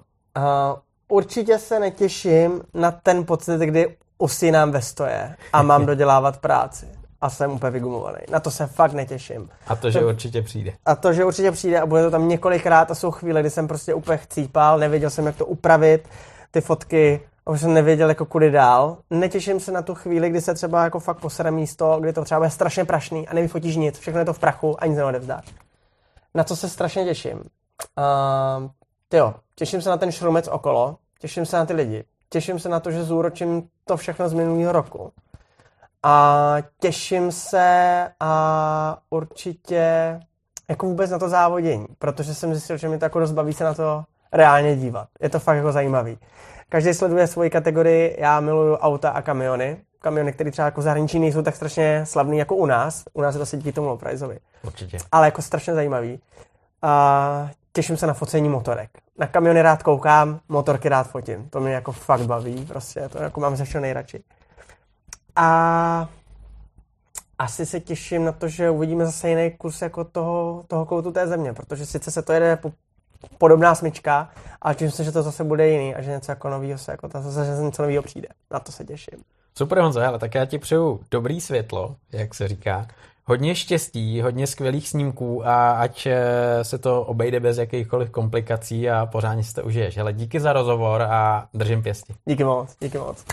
určitě se netěším na ten pocit, kdy usínám ve stoje a mám dodělávat práci a jsem úplně vygumovaný. Na to se fakt netěším. A to, že určitě přijde. A bude to tam několikrát a jsou chvíle, kdy jsem prostě úplně chcípal, nevěděl jsem, jak to upravit, ty fotky, a už jsem nevěděl, jako kudy dál. Netěším se na tu chvíli, kdy se třeba jako fakt posere místo, kdy to třeba bude strašně prašný a nevyfotíš nic, všechno je to v prachu a nic neodevzdáš. Na co se strašně těším? Těším se na ten šrumec okolo, těším se na ty lidi, těším se na to, že zúročím to všechno z minulého roku. A těším se a určitě jako vůbec na to závodění, protože jsem zjistil, že mi to jako dost baví se na to reálně dívat. Je to fakt jako zajímavý. Každý sleduje svoji kategorii, já miluju auta a kamiony. Kamiony, které třeba jako v zahraničí nejsou tak strašně slavný jako u nás. U nás je to díky tomu Lopraisovi. Určitě. Ale jako strašně zajímavý. A těším se na focení motorek. Na kamiony rád koukám, motorky rád fotím. To mě jako fakt baví, prostě to jako mám ze všeho nejradši. A asi se těším na to, že uvidíme zase jiný kus jako toho koutu té země, protože sice se to jede podobná smyčka, ale těším se, že to zase bude jiný a že něco jako novýho se jako zase něco novýho přijde. Na to se těším. Super, Honzo, hele, tak já ti přeju dobrý světlo, jak se říká. Hodně štěstí, hodně skvělých snímků a ať se to obejde bez jakýchkoliv komplikací a pořádně si to užiješ. Hele, díky za rozhovor a držím pěsti. Díky moc, díky moc.